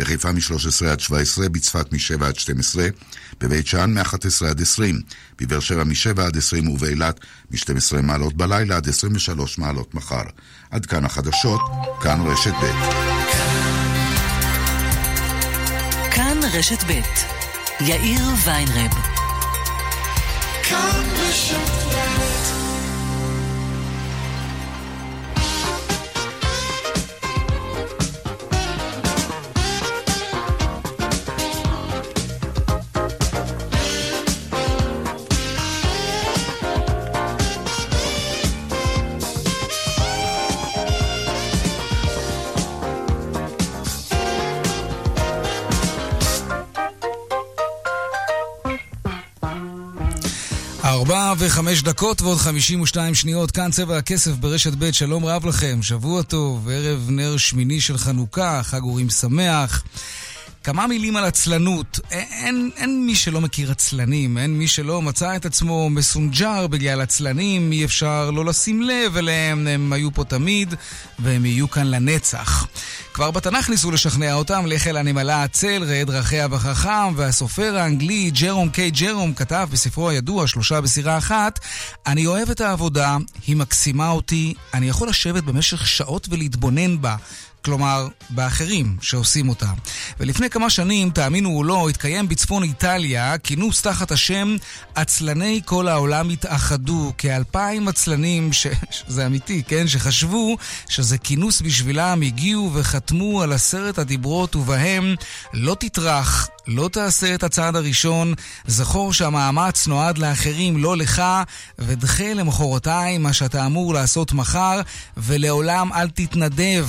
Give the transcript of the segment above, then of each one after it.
בחיפה מ-13 עד 17, בצפת מ-7 עד 12, בבית שאן מ-11 עד 20, בבאר שבע מ-7 עד 20 ובאילת מ-12 מעלות בלילה עד 23 מעלות מחר. עד כאן החדשות, כאן רשת ב'. כאן רשת ב', יאיר ויינרב. כאן רשת ב'. וחמש דקות ועוד 52 שניות, כאן צבע הכסף ברשת ב'. שלום רב לכם, שבוע טוב, ערב נר שמיני של חנוכה, חג אורים שמח. כמה מילים על עצלנות. אין מי שלא מכיר עצלנים, אין מי שלא מצא את עצמו מסונג'ר בגלל עצלנים, אי אפשר לא לשים לב אליהם, הם היו פה תמיד והם יהיו כאן לנצח. כבר בתנ"ך ניסו לשכנע אותם, לך אל הנמלה עצל, ראה דרכיה וחכם, והסופר האנגלי ג'רום קיי ג'רום כתב בספרו הידוע 3 בסירה 1, אני אוהב את העבודה, היא מקסימה אותי, אני יכול לשבת במשך שעות ולהתבונן בה, כלומר, באחרים שעושים אותה. ולפני כמה שנים, תאמינו או לא, התקיים בצפון איטליה כינוס תחת השם עצלני כל העולם התאחדו. כ2,000 עצלנים, שזה אמיתי, כן? שחשבו שזה כינוס בשבילם, הגיעו וחתמו על 10 הדיברות, ובהם לא תטרח, לא תעשה את הצעד הראשון, זכור שהמאמץ נועד לאחרים, לא לך, ודחה למחרתיים מה שאתה אמור לעשות מחר, ולעולם אל תתנדב.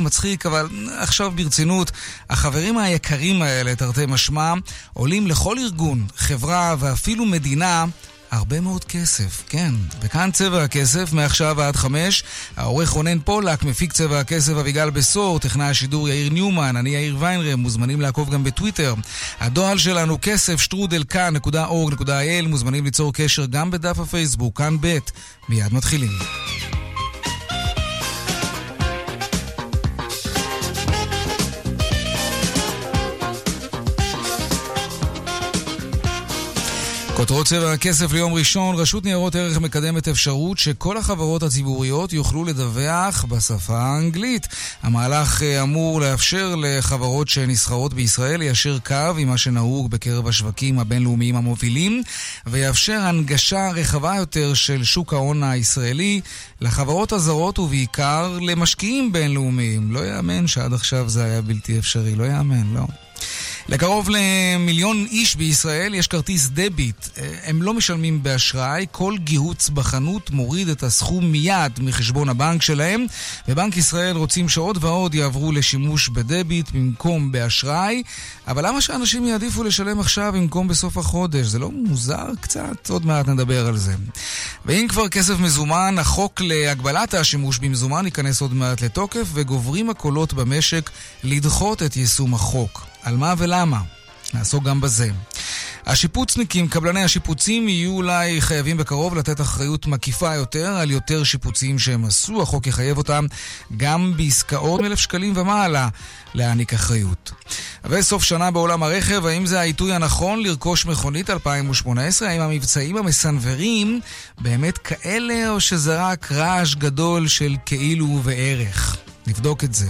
מצחיק, אבל עכשיו ברצינות, החברים היקרים האלה, תרתי משמע, עולים לכל ארגון, חברה ואפילו מדינה, הרבה מאוד כסף, כן. וכאן צבע הכסף, מעכשיו ועד 5. העורך רונן פולק, מפיק צבע הכסף אביגל בסור, טכנאי השידור יאיר ניומן, אני יאיר ויינרב, מוזמנים לעקוב גם בטוויטר. הדואל שלנו כסף@kan.org.il, מוזמנים ליצור קשר גם בדף הפייסבוק, כאן ב'. מיד מתחילים. כותרות צבע הכסף ליום ראשון, רשות ניירות ערך מקדמת אפשרות שכל החברות הציבוריות יוכלו לדווח בשפה האנגלית. המהלך אמור לאפשר לחברות שנסחרות בישראל ליישר קו עם מה שנהוג בקרב השווקים הבינלאומיים המובילים, ויאפשר הנגשה רחבה יותר של שוק ההון הישראלי לחברות הזרות ובעיקר למשקיעים בינלאומיים. לא יאמן שעד עכשיו זה היה בלתי אפשרי, לא יאמן, לא. לקרוב ל1,000,000 איש בישראל יש כרטיס דביט. הם לא משלמים באשראי, כל גיהוץ בחנות מוריד את הסכום מיד מחשבון הבנק שלהם, ובנק ישראל רוצים שעוד ועוד יעברו לשימוש בדביט במקום באשראי, אבל למה שאנשים יעדיפו לשלם עכשיו במקום בסוף החודש? זה לא מוזר קצת? עוד מעט נדבר על זה. ואם כבר כסף מזומן, החוק להגבלת השימוש במזומן ייכנס עוד מעט לתוקף, וגוברים הקולות במשק לדחות את יישום החוק. על מה ולמה? נעסוק גם בזה. השיפוצניקים, קבלני השיפוצים, יהיו אולי חייבים בקרוב לתת אחריות מקיפה יותר על יותר שיפוצים שהם עשו. החוק יחייב אותם גם בעסקאות 1,000 שקלים ומעלה להעניק אחריות. וסוף שנה בעולם הרכב, האם זה העיתוי הנכון לרכוש מכונית 2018? האם המבצעים המסנברים באמת כאלה, או שזה רק רעש גדול של כאילו וערך? נבדוק את זה.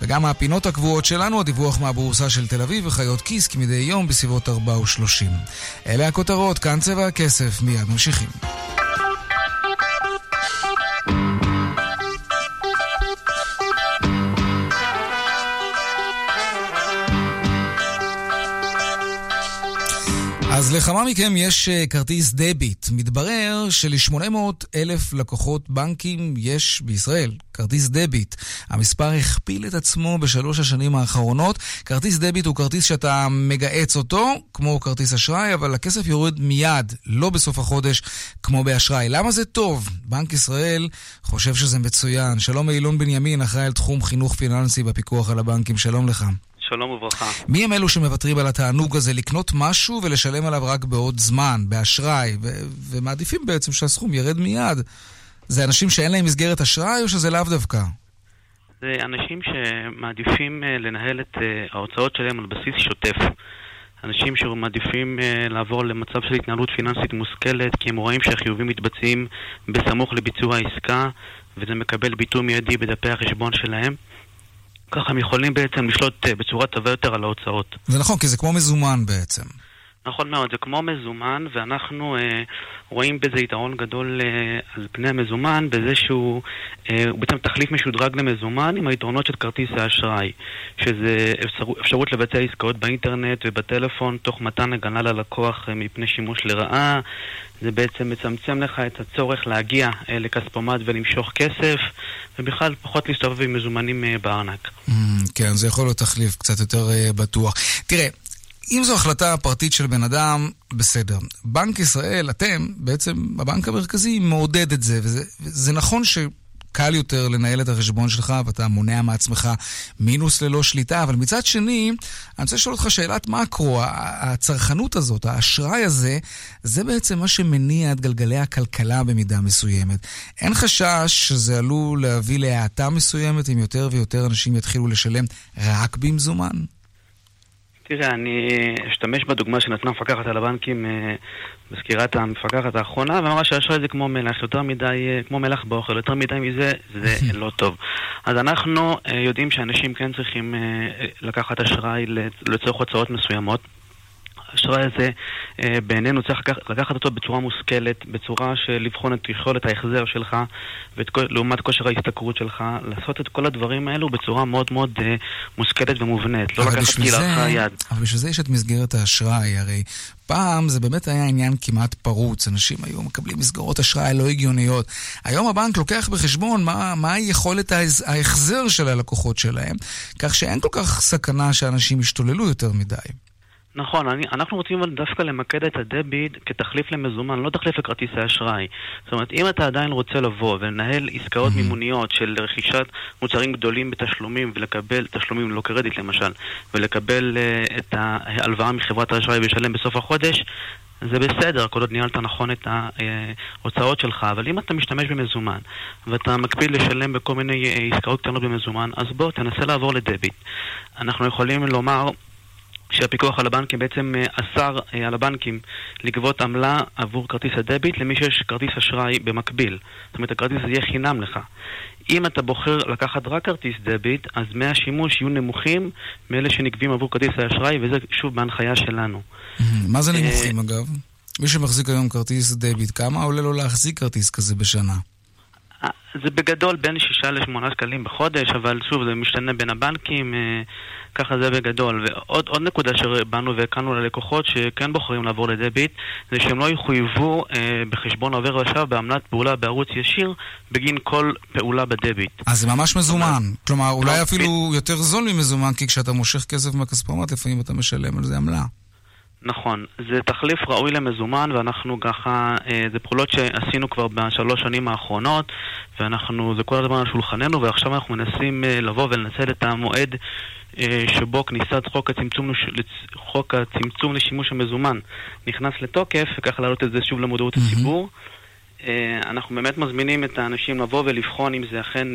וגם הפינות הקבועות שלנו, הדיווח מהבורסה של תל אביב וחיות כיס, כמדי יום בסביבות 4:30. אלה הכותרות, כאן צבע הכסף, מיד ממשיכים. אז לכמה מכם יש כרטיס דביט. מתברר של800,000 לקוחות בנקים יש בישראל כרטיס דביט. המספר הכפיל את עצמו ב3 השנים האחרונות. כרטיס דביט הוא כרטיס שאתה מגעץ אותו, כמו כרטיס אשראי, אבל הכסף יורד מיד, לא בסוף החודש, כמו באשראי. למה זה טוב? בנק ישראל חושב שזה מצוין. שלום אלון בנימין, אחראי על תחום חינוך פיננסי בפיקוח על הבנקים. שלום לך. שלום וברכה. מי הם אלו שמוותרים על התענוג הזה לקנות משהו ולשלם עליו רק בעוד זמן, באשראי, ומעדיפים בעצם שהסכום ירד מיד? זה אנשים שאין להם מסגרת אשראי, או שזה לאו דווקא? זה אנשים שמעדיפים לנהל את ההוצאות שלהם על בסיס שוטף. אנשים שמעדיפים לעבור למצב של התנהלות פיננסית מושכלת, כי הם רואים שהחיובים מתבצעים בסמוך לביצוע העסקה, וזה מקבל ביטוי מיידי בדפי החשבון שלהם. ככה הם יכולים בעצם לשלוט בצורה טובה יותר על ההוצאות. זה נכון, כי זה כמו מזומן בעצם. נכון מאוד, זה כמו מזומן, ואנחנו רואים בזה יתרון גדול על פני המזומן, בזה שהוא בעצם תחליף משודרג למזומן עם היתרונות של כרטיס האשראי, שזה אפשרות לבצע עסקאות באינטרנט ובטלפון תוך מתן הגנה ללקוח מפני שימוש לרעה. זה בעצם מצמצם לך את הצורך להגיע לכספומט ולמשוך כסף, ובכלל פחות להסתובב עם מזומנים בארנק. כן, זה יכול להיות תחליף קצת יותר בטוח. תראה, אם זו החלטה פרטית של בן אדם, בסדר. בנק ישראל, אתם, בעצם הבנק המרכזי, מעודד את זה, וזה נכון שקל יותר לנהל את החשבון שלך, ואתה מונע מעצמך מינוס ללא שליטה, אבל מצד שני, אני רוצה לשאול אותך שאלת מקרו, הצרכנות הזאת, האשראי הזה, זה בעצם מה שמניע את גלגלי הכלכלה במידה מסוימת. אין חשש שזה עלול להביא להאטה מסוימת, אם יותר ויותר אנשים יתחילו לשלם רק במזומן? תראה, אני אשתמש בדוגמה שנתנה מפקחת על הבנקים בסקירת המפקחת האחרונה, ואמרה שהאשראי זה כמו מלח, יותר מדי, כמו מלח באוכל, יותר מדי מזה, זה לא טוב. אז אנחנו יודעים שאנשים כן צריכים לקחת אשראי לצורך הוצאות מסוימות. האשראי הזה בעינינו צריך לקחת אותו בצורה מושכלת, בצורה של לבחון את יכולת ההחזר שלך ולעומת כושר ההשתכרות שלך, לעשות את כל הדברים האלו בצורה מאוד מאוד מושכלת ומובנית, לא לקחת כלאחר יד. אבל בשביל זה יש את מסגרת האשראי, הרי פעם זה באמת היה עניין כמעט פרוץ, אנשים היו מקבלים מסגרות אשראי לא הגיוניות. היום הבנק לוקח בחשבון מה יכולת ההחזר של הלקוחות שלהם, כך שאין כל כך סכנה שאנשים ישתוללו יותר מדי. נכון, אנחנו רוצים דווקא למקד את הדביט כתחליף למזומן, לא תחליף לכרטיס האשראי. זאת אומרת, אם אתה עדיין רוצה לבוא ולנהל עסקאות מימוניות של רכישת מוצרים גדולים בתשלומים ולקבל תשלומים לא קרדיט למשל, ולקבל את ההלוואה מחברת האשראי ולשלם בסוף החודש, זה בסדר, כל עוד ניהלת נכון את ההוצאות שלך, אבל אם אתה משתמש במזומן ואתה מקפיד לשלם בכל מיני עסקאות קטנות במזומן, אז בוא, תנסה לעבור לדביט. אנחנו יכולים לומר שהפיקוח על הבנקים בעצם אסר על הבנקים לגבות עמלה עבור כרטיס הדביט למי שיש כרטיס אשראי במקביל. זאת אומרת, הכרטיס הזה יהיה חינם לך. אם אתה בוחר לקחת רק כרטיס דביט, אז מהשימוש יהיו נמוכים מאלה שנגבים עבור כרטיס האשראי, וזה שוב בהנחיה שלנו. מה זה נמוכים אגב? מי שמחזיק היום כרטיס דביט, כמה עולה לו להחזיק כרטיס כזה בשנה? זה בגדול בין 6-8 שקלים בחודש, אבל שוב זה משתנה בין הבנקים, ככה זה בגדול. ועוד נקודה שבאנו והקלנו ללקוחות שכן בוחרים לעבור לדביט, זה שהם לא יחויבו בחשבון עובר ושב בעמלת פעולה בערוץ ישיר בגין כל פעולה בדביט. אז זה ממש מזומן, כלומר אולי אפילו יותר זול ממזומן, כי כשאתה מושך כסף מהכספומט לפעמים אתה משלם על זה עמלה. נכון, זה תחליף ראוי למזומן, ואנחנו ככה, זה פעולות שעשינו כבר בשלוש שנים האחרונות, ואנחנו, זה כל הזמן על שולחננו, ועכשיו אנחנו מנסים לבוא ולנצל את המועד שבו כניסת חוק הצמצום לשימוש המזומן נכנס לתוקף, וככה להעלות את זה שוב למודעות הציבור. אנחנו באמת מזמינים את האנשים לבוא ולבחון אם זה אכן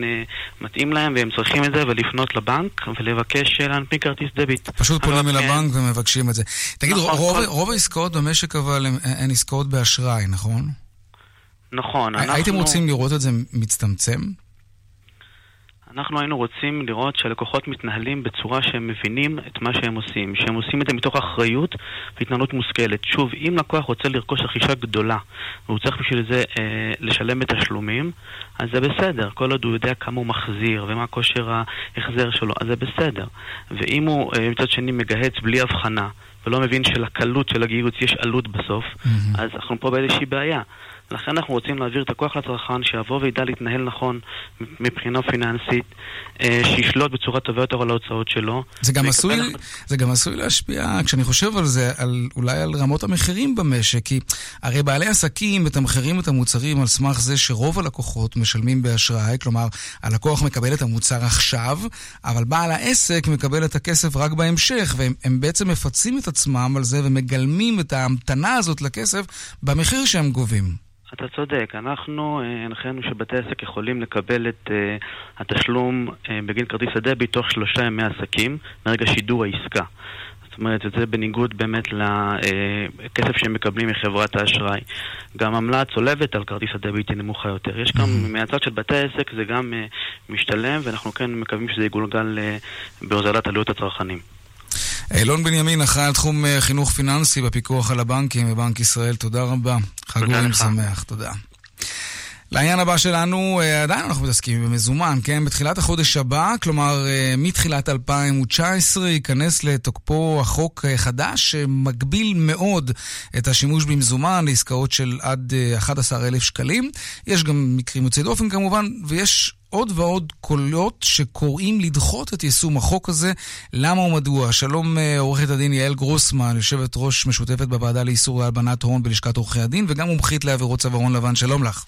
מתאים להם והם צריכים את זה, ולפנות לבנק ולבקש להנפיק כרטיס דביט. פשוט פונים אל הבנק ומבקשים את זה. תגיד, רוב העסקאות במשק אבל הן עסקאות באשראי, נכון? נכון. הייתם רוצים לראות את זה מצטמצם? אנחנו היינו רוצים לראות שהלקוחות מתנהלים בצורה שהם מבינים את מה שהם עושים, שהם עושים את זה מתוך אחריות והתנהלות מושכלת. שוב, אם לקוח רוצה לרכוש רכישה גדולה והוא צריך בשביל זה לשלם בתשלומים, אז זה בסדר, כל עוד הוא יודע כמה הוא מחזיר ומה כושר ההחזר שלו, אז זה בסדר. ואם הוא מצד שני מגהץ בלי הבחנה ולא מבין שלקלות של הגירוץ יש עלות בסוף, אז אנחנו פה באיזושהי בעיה. לכן אנחנו רוצים להעביר את הכוח לצרכן שיבוא וידע להתנהל נכון מבחינה פיננסית, שישלוט בצורה טובה יותר על ההוצאות שלו. זה גם עשוי להשפיע, כשאני חושב על זה, אולי על רמות המחירים במשק, כי הרי בעלי עסקים מתמחרים את המוצרים על סמך זה שרוב הלקוחות משלמים באשראי, כלומר הלקוח מקבל את המוצר עכשיו, אבל בעל העסק מקבל את הכסף רק בהמשך, והם בעצם מפצים את עצמם על זה ומגלמים את ההמתנה הזאת לכסף במחיר שהם גובים. אתה צודק, אנחנו הנחנו שבתי עסק יכולים לקבל את התשלום בגין כרטיס הדביט תוך 3 ימי עסקים מרגע שידור העסקה. זאת אומרת, זה בניגוד באמת לכסף שהם מקבלים מחברת האשראי. גם עמלה צולבת על כרטיס הדביט היא נמוכה יותר. יש גם, מהצד של בתי עסק זה גם משתלם, ואנחנו כן מקווים שזה יגולגל בהוזלת עלויות הצרכנים. אלון בנימין, אחראי תחום חינוך פיננסי בפיקוח על הבנקים בבנק ישראל, תודה רבה. חגורים שמח, תודה. לעניין הבא שלנו, עדיין אנחנו מתעסקים במזומן, כן? בתחילת החודש הבא, כלומר מתחילת 2019, ייכנס לתוקפו החוק חדש שמגביל מאוד את השימוש במזומן לעסקאות של עד 11,000 שקלים. יש גם מקרים יוצאי דופן כמובן, ויש עוד ועוד קולות שקוראים לדחות את יישום החוק הזה. למה ומדוע? שלום עורכת הדין יעל גרוסמן, יושבת ראש משותפת בוועדה לאיסור הלבנת הון בלשכת עורכי הדין, וגם מומחית לעבירות צבע הון לבן. שלום לך.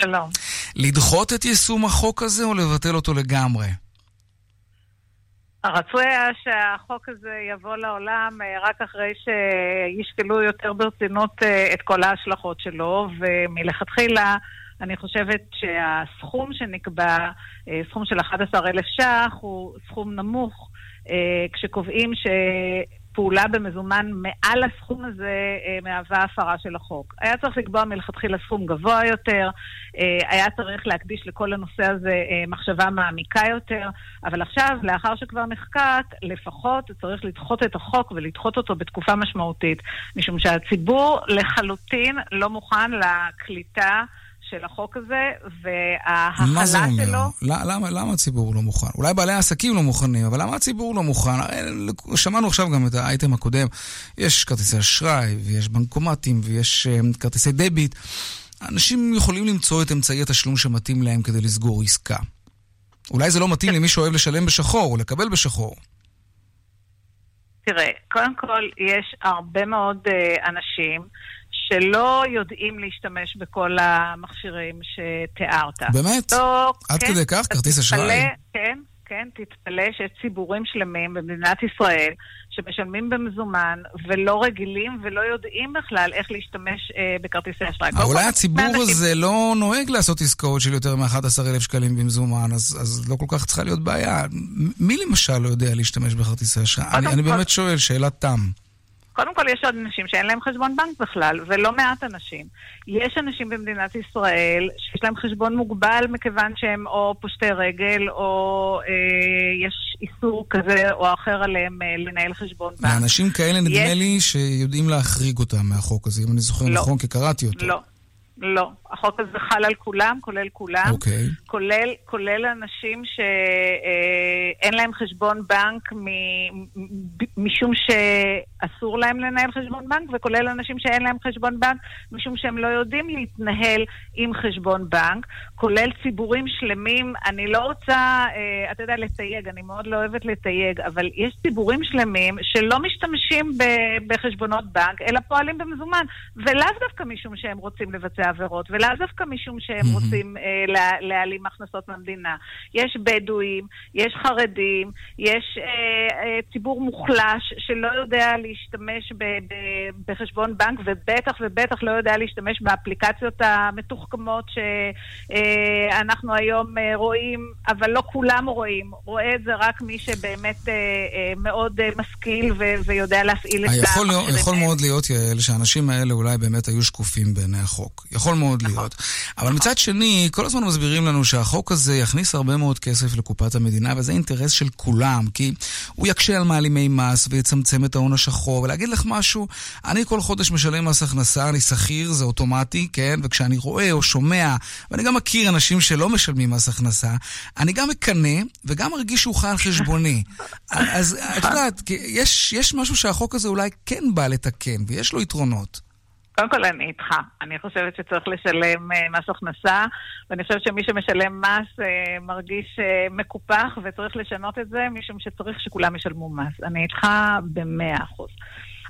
שלום. לדחות את יישום החוק הזה או לבטל אותו לגמרי? הרצוי היה שהחוק הזה יבוא לעולם רק אחרי שישקלו יותר ברצינות את כל ההשלכות שלו, ומלכתחילה אני חושבת שהסכום שנקבע, סכום של 11,000 ש"ח, הוא סכום נמוך, כשקובעים שפעולה במזומן מעל הסכום הזה מהווה הפרה של החוק. היה צריך לקבוע מלכתחילה סכום גבוה יותר, היה צריך להקדיש לכל הנושא הזה מחשבה מעמיקה יותר, אבל עכשיו, לאחר שכבר נחקק, לפחות צריך לדחות את החוק ולדחות אותו בתקופה משמעותית, משום שהציבור לחלוטין לא מוכן לקליטה של החוק הזה, וההחלה שלו... למה הציבור לא מוכן? אולי בעלי העסקים לא מוכנים, אבל למה הציבור לא מוכן? שמענו עכשיו גם את האייטם הקודם, יש כרטיסי אשראי, ויש בנקומטים, ויש כרטיסי דביט. אנשים יכולים למצוא את אמצעי התשלום שמתאים להם כדי לסגור עסקה. אולי זה לא מתאים למי שאוהב לשלם בשחור, או לקבל בשחור. תראה, קודם כל, יש הרבה מאוד אנשים שלא יודעים להשתמש בכל המכשירים שתיארת. באמת? עד כדי כך? כרטיס אשראי? כן, כן, תתפלא שיש ציבורים שלמים במדינת ישראל שמשלמים במזומן ולא רגילים ולא יודעים בכלל איך להשתמש בכרטיסי אשראי. אולי הציבור הזה לא נוהג לעשות עסקאות של יותר מ-11,000 שקלים במזומן, אז לא כל כך צריכה להיות בעיה. מי למשל לא יודע להשתמש בכרטיסי אשראי? אני באמת שואל, שאלת תם. קודם כל, יש עוד אנשים שאין להם חשבון בנק בכלל, ולא מעט אנשים. יש אנשים במדינת ישראל שיש להם חשבון מוגבל, מכיוון שהם או פושטי רגל, או יש איסור כזה או אחר עליהם לנהל חשבון בנק. האנשים כאלה נדמה לי שיודעים להחריג אותם מהחוק הזה, אם אני זוכר נכון, כי קראתי אותו. לא. לא, החוק הזה חל על כולם, כולל כולם, כולל אנשים שאין להם חשבון בנק משום שאסור להם לנהל חשבון בנק, וכולל אנשים שאין להם חשבון בנק משום שהם לא יודעים להתנהל עם חשבון בנק, כולל ציבורים שלמים. אני לא רוצה, אתה יודע, לתייג, אני מאוד לא אוהבת לתייג, אבל יש ציבורים שלמים שלא משתמשים בחשבונות בנק, אלא פועלים במזומן, ולאו דווקא משום שהם רוצים לבצע עבירות, ולאו דווקא משום שהם רוצים להעלים הכנסות מהמדינה. יש בדואים, יש חרדים, יש ציבור מוחלש שלא יודע להשתמש בחשבון בנק, ובטח ובטח לא יודע להשתמש באפליקציות המתוחכמות שאנחנו היום רואים, אבל לא כולם רואים. רואה את זה רק מי שבאמת מאוד משכיל ויודע להפעיל את זה. יכול מאוד להיות, יעל, שהאנשים האלה אולי באמת היו שקופים בעיני החוק. יכול מאוד להיות. אבל מצד שני, כל הזמן מסבירים לנו שהחוק הזה יכניס הרבה מאוד כסף לקופת המדינה, וזה אינטרס של כולם, כי הוא יקשה על מעלימי מס ויצמצם את ההון השחור. ולהגיד לך משהו, אני כל חודש משלם מס הכנסה, אני שכיר, זה אוטומטי, כן? וכשאני רואה או שומע, ואני גם מכיר אנשים שלא משלמים מס הכנסה, אני גם מקנה וגם מרגיש שהוא חל חשבוני. אז את יודעת, יש משהו שהחוק הזה אולי כן בא לתקן, ויש לו יתרונות. קודם כל, אני איתך. אני חושבת שצריך לשלם מס הכנסה, ואני חושבת שמי שמשלם מס מרגיש מקופח, וצריך לשנות את זה, משום שצריך שכולם ישלמו מס. אני איתך ב100%.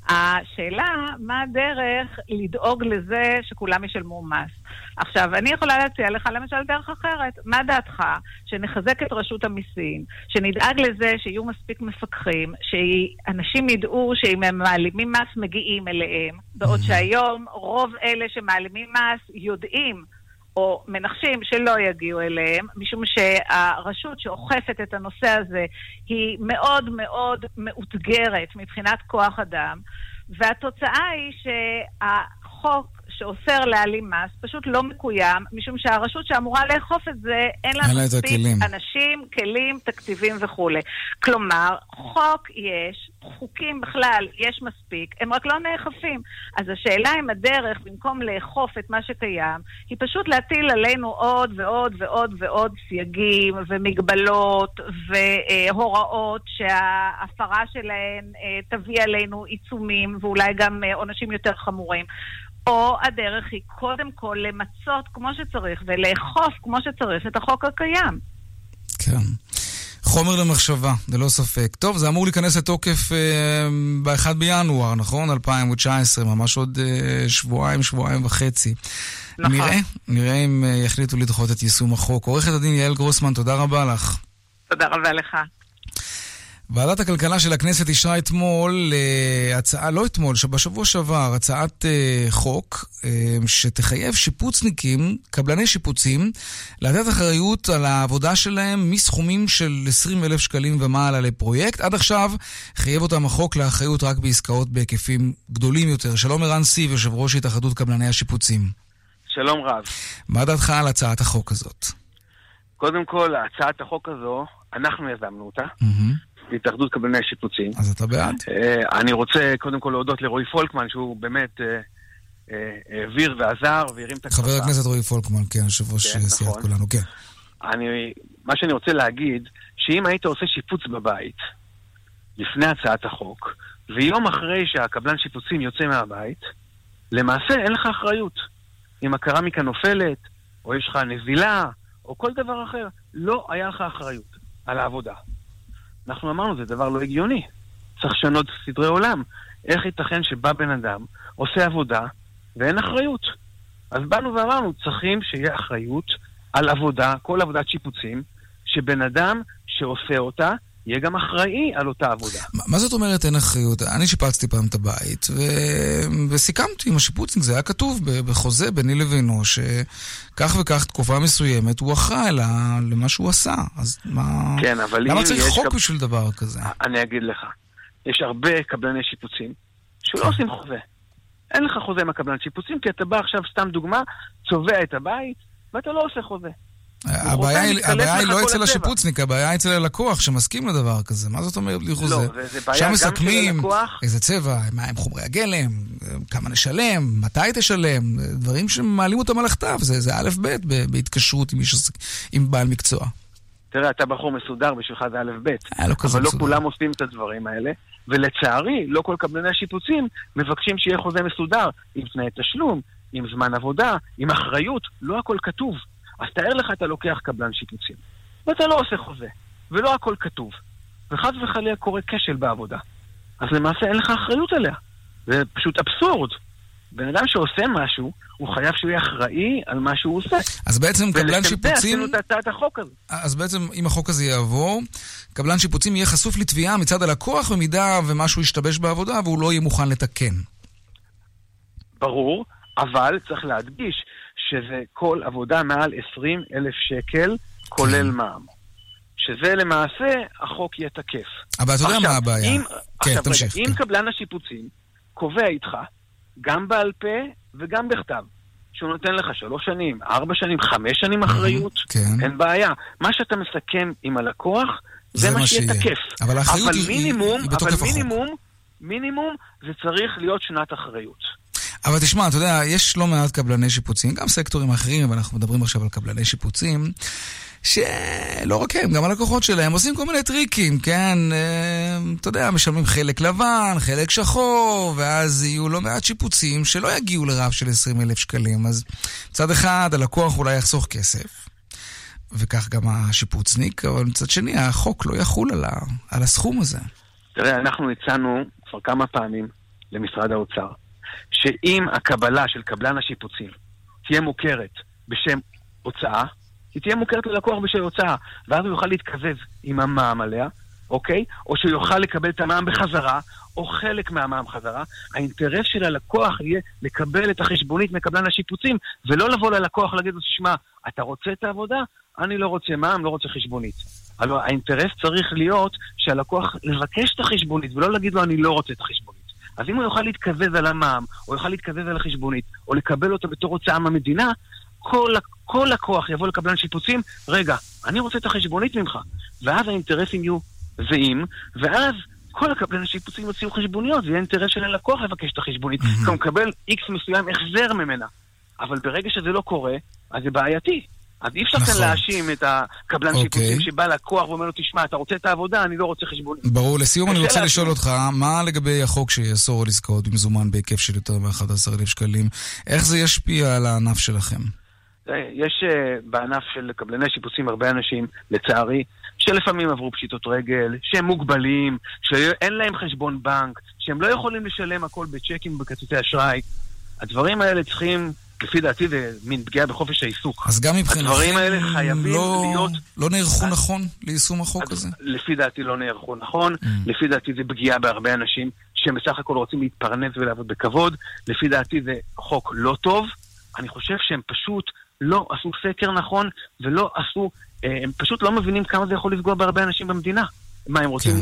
השאלה, מה הדרך לדאוג לזה שכולם ישלמו מס? עכשיו, אני יכולה להציע לך למשל דרך אחרת. מה דעתך? שנחזק את רשות המיסים, שנדאג לזה שיהיו מספיק מפקחים, שאנשים ידעו שאם הם מעלימים מס מגיעים אליהם, בעוד שהיום רוב אלה שמעלימים מס יודעים או מנחשים שלא יגיעו אליהם, משום שהרשות שאוכפת את הנושא הזה היא מאוד מאוד מאותגרת מבחינת כוח אדם, והתוצאה היא שהחוק שאוסר להעלים מס פשוט לא מקוים, משום שהרשות שאמורה לאכוף את זה אין לה מספיק אנשים, כלים, תקציבים וכו'. כלומר, חוק יש, חוקים בכלל יש מספיק, הם רק לא נאכפים. אז השאלה אם הדרך, במקום לאכוף את מה שקיים, היא פשוט להטיל עלינו עוד ועוד ועוד ועוד סייגים ומגבלות והוראות שההפרה שלהן תביא עלינו עיצומים ואולי גם עונשים יותר חמורים. או הדרך היא קודם כל למצות כמו שצריך ולאכוף כמו שצריך את החוק הקיים. כן. חומר למחשבה, זה לא ספק. טוב, זה אמור להיכנס לתוקף ב-1 בינואר, נכון? 2019, ממש עוד שבועיים, שבועיים וחצי. נכון. נראה אם יחליטו לדחות את יישום החוק. עורכת הדין יעל גרוסמן, תודה רבה לך. תודה רבה לך. ועדת הכלכלה של הכנסת אישרה אתמול, בשבוע שעבר, הצעת חוק שתחייב שיפוצניקים, קבלני שיפוצים, לתת אחריות על העבודה שלהם מסכומים של 20,000 שקלים ומעלה לפרויקט. עד עכשיו חייב אותם החוק לאחריות רק בעסקאות בהיקפים גדולים יותר. שלום אירן סיב, יושב ראש התאחדות קבלני השיפוצים. שלום רב. מה דעתך על הצעת החוק הזאת? קודם כל, הצעת החוק הזו, אנחנו יזמנו אותה. להתאחדות קבלני השיפוצים. אז אתה בעד? אני רוצה קודם כל להודות לרועי פולקמן, שהוא באמת העביר ועזר והרים את הכפפה. חבר הכנסת רועי פולקמן, כן, שבו שסייעת כולנו, כן. מה שאני רוצה להגיד, שאם היית עושה שיפוץ בבית, לפני הצעת החוק, ויום אחרי שהקבלן שיפוצים יוצא מהבית, למעשה אין לך אחריות. אם הקרמיקה נופלת, או יש לך נזילה, או כל דבר אחר, לא היה לך אחריות על העבודה. אנחנו אמרנו, זה דבר לא הגיוני. צריך לשנות סדרי עולם. איך ייתכן שבא בן אדם, עושה עבודה, ואין אחריות? אז באנו ואמרנו, צריכים שיהיה אחריות על עבודה, כל עבודת שיפוצים, שבן אדם שעושה אותה, יהיה גם אחראי על אותה עבודה. מה זאת אומרת אין אחריות? אני שיפצתי פעם את הבית, וסיכמתי עם השיפוצים, זה היה כתוב בחוזה ביני לבינו, שכך וכך תקופה מסוימת, הוא אחראי למה שהוא עשה. אז מה... כן, אבל למה צריך חוק בשביל דבר כזה? אני אגיד לך, יש הרבה קבלני שיפוצים, שלא עושים חוזה. אין לך חוזה עם הקבלן שיפוצים, כי אתה בא עכשיו, סתם דוגמה, צובע את הבית, ואתה לא עושה חוזה. הבעיה היא לא אצל השיפוצניק, הבעיה היא אצל הלקוח שמסכים לדבר כזה. מה זאת אומרת בלי חוזה? שם מסכמים איזה צבע, מהם חומרי הגלם, כמה נשלם, מתי תשלם, דברים שמעלים אותם על הכתב. זה א' ב' בהתקשרות עם בעל מקצוע. תראה, אתה בחור מסודר, בשבילך זה א' ב', אבל לא כולם עושים את הדברים האלה, ולצערי לא כל קבלני השיפוצים מבקשים שיהיה חוזה מסודר עם תנאי תשלום, עם זמן עבודה, עם אחריות. לא הכל כתוב. אז תאר לך, אתה לוקח קבלן שיפוצים, ואתה לא עושה חוזה, ולא הכל כתוב, וחס וחלילה קורה כשל בעבודה. אז למעשה אין לך אחריות עליה. זה פשוט אבסורד. בן אדם שעושה משהו, הוא חייב שהוא יהיה אחראי על מה שהוא עושה. אז בעצם קבלן שיפוצים... אז בעצם, אם החוק הזה יעבור, קבלן שיפוצים יהיה חשוף לתביעה מצד הלקוח, במידה ומשהו ישתבש בעבודה, והוא לא יהיה מוכן לתקן. ברור, אבל צריך להדגיש... שזה כל עבודה מעל 20,000 שקל, כולל מע"מ. שזה למעשה, החוק יהיה תקף. אבל אתה יודע מה הבעיה? עכשיו רגע, אם קבלן השיפוצים קובע איתך, גם בעל פה וגם בכתב, שהוא נותן לך 3 שנים, 4 שנים, 5 שנים אחריות, אין בעיה. מה שאתה מסכם עם הלקוח, זה מה שיהיה תקף. אבל מינימום, זה צריך להיות שנת אחריות. אבל תשמע, אתה יודע, יש לא מעט קבלני שיפוצים, גם סקטורים אחרים, אבל אנחנו מדברים עכשיו על קבלני שיפוצים, שלא רק הם, גם הלקוחות שלהם עושים כל מיני טריקים, כן? אתה יודע, משלמים חלק לבן, חלק שחור, ואז יהיו לא מעט שיפוצים שלא יגיעו לרף של 20,000 שקלים. אז מצד אחד, הלקוח אולי יחסוך כסף, וכך גם השיפוצניק, אבל מצד שני, החוק לא יחול על הסכום הזה. תראה, אנחנו הצענו כבר כמה פעמים למשרד האוצר, שאם הקבלה של קבלן השיפוצים תהיה מוכרת בשם הוצאה, היא תהיה מוכרת ללקוח בשם הוצאה, ואז הוא יוכל להתכזז עם המע"מ עליה, אוקיי? או שהוא יוכל לקבל את המע"מ בחזרה, או חלק מהמע"מ חזרה. האינטרס של הלקוח יהיה לקבל את החשבונית מקבלן השיפוצים, ולא לבוא ללקוח להגיד לו, תשמע, אתה רוצה את העבודה? אני לא רוצה מע"מ, לא רוצה חשבונית. אבל האינטרס צריך להיות שהלקוח לבקש את החשבונית, ולא להגיד לו, אני לא רוצה את החשבונית. אז אם הוא יוכל להתכזז על המע"מ, או יוכל להתכזז על החשבונית, או לקבל אותו בתור הוצאה מהמדינה, כל לקוח יבוא לקבלן שיפוצים, רגע, אני רוצה את החשבונית ממך. ואז האינטרסים יהיו זהים, ואז כל הקבלן השיפוצים יוציאו חשבוניות, זה יהיה אינטרס של הלקוח לבקש את החשבונית, כי הוא מקבל X מסוים החזר ממנה. אבל ברגע שזה לא קורה, אז זה בעייתי. אז אי אפשר כאן להאשים את הקבלן שיפוצים שבא לקוח ואומר לו, תשמע, אתה רוצה את העבודה, אני לא רוצה חשבונית. ברור, לסיום אני רוצה לשאול אותך, מה לגבי החוק שיאסור עסקאות במזומן בהיקף של יותר מ-11,000 שקלים, איך זה ישפיע על הענף שלכם? יש בענף של קבלני שיפוצים הרבה אנשים, לצערי, שלפעמים עברו פשיטות רגל, שהם מוגבלים, שאין להם חשבון בנק, שהם לא יכולים לשלם הכל בצ'קים ובכרטיסי אשראי. הדברים האלה צריכים, לפי דעתי, זה מין פגיעה בחופש העיסוק. אז גם מבחינת הדברים האלה חייבים להיות... לא נערכו נכון ליישום החוק הזה? לפי דעתי לא נערכו נכון, לפי דעתי זה פגיעה בהרבה אנשים שבסך הכל רוצים להתפרנס ולעבוד בכבוד, לפי דעתי זה חוק לא טוב, אני חושב שהם פשוט לא עשו סקר נכון, ולא עשו, הם פשוט לא מבינים כמה זה יכול לפגוע בהרבה אנשים במדינה. מה, הם רוצים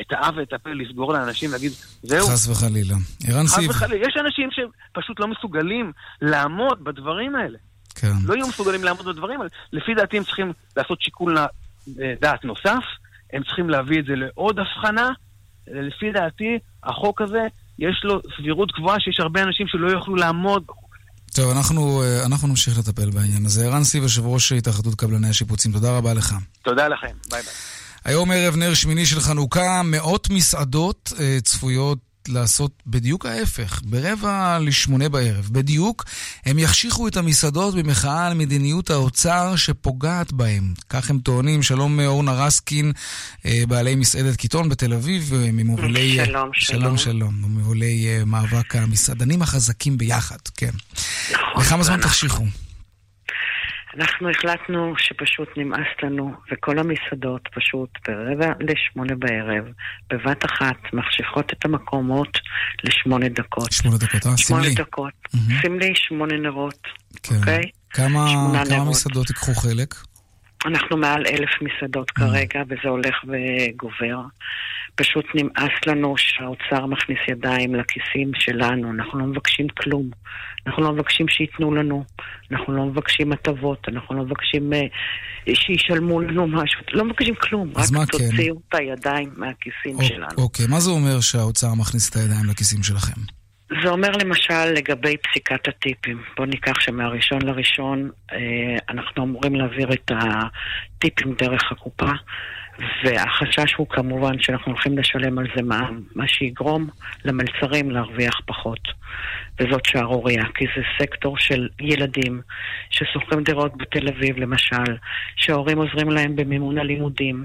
את האב ואת הפה לסגור לאנשים, להגיד, זהו. חס וחלילה. אירן סיב. יש אנשים שפשוט לא מסוגלים לעמוד בדברים האלה. כן. לא יהיו מסוגלים לעמוד בדברים האלה. לפי דעתי הם צריכים לעשות שיקול דעת נוסף, הם צריכים להביא את זה לעוד הבחנה. לפי דעתי, החוק הזה, יש לו סבירות קבועה שיש הרבה אנשים שלא יוכלו לעמוד בחוק. טוב, אנחנו נמשיך לטפל בעניין הזה. אירן סיב, יושב ראש התאחדות קבלני השיפוצים. תודה רבה לך. תודה לכם. ביי ביי. היום ערב נר שמיני של חנוכה, מאות מסעדות צפויות לעשות בדיוק ההפך, ב7:45 בערב. בדיוק, הם יחשיכו את המסעדות במחאה על מדיניות האוצר שפוגעת בהם. כך הם טוענים. שלום אורנה רסקין, בעלי מסעדת קיטון בתל אביב, ממובילי... שלום, שלום. שלום, שלום. ממובילי מאבק המסעדנים החזקים ביחד, כן. לכמה זמן תחשיכו? אנחנו החלטנו שפשוט נמאס לנו, וכל המסעדות פשוט 7:45 בערב, בבת אחת, מחשיכות את המקומות 8 דקות. 8 דקות, סמלי. 8 דקות. סמלי 8 נרות, אוקיי? כמה מסעדות יקחו חלק? אנחנו מעל 1,000 מסעדות כרגע, וזה הולך וגובר. פשוט נמאס לנו שהאוצר מכניס ידיים לכיסים שלנו. אנחנו לא מבקשים כלום. אנחנו לא מבקשים שיתנו לנו. אנחנו לא מבקשים הטבות. אנחנו לא מבקשים שישלמו לנו משהו. לא מבקשים כלום. רק תוציאו את הידיים מהכיסים שלנו. אוקיי, מה זה אומר שהאוצר מכניס את הידיים לכיסים שלכם? זה אומר למשל לגבי פסיקת הטיפים. בוא ניקח שמהראשון לראשון אנחנו אמורים להעביר את הטיפים דרך הקופה, והחשש הוא כמובן שאנחנו הולכים לשלם על זה מע"מ, מה שיגרום למלצרים להרוויח פחות. וזאת שערוריה, כי זה סקטור של ילדים ששוכרים דירות בתל אביב למשל, שההורים עוזרים להם במימון הלימודים,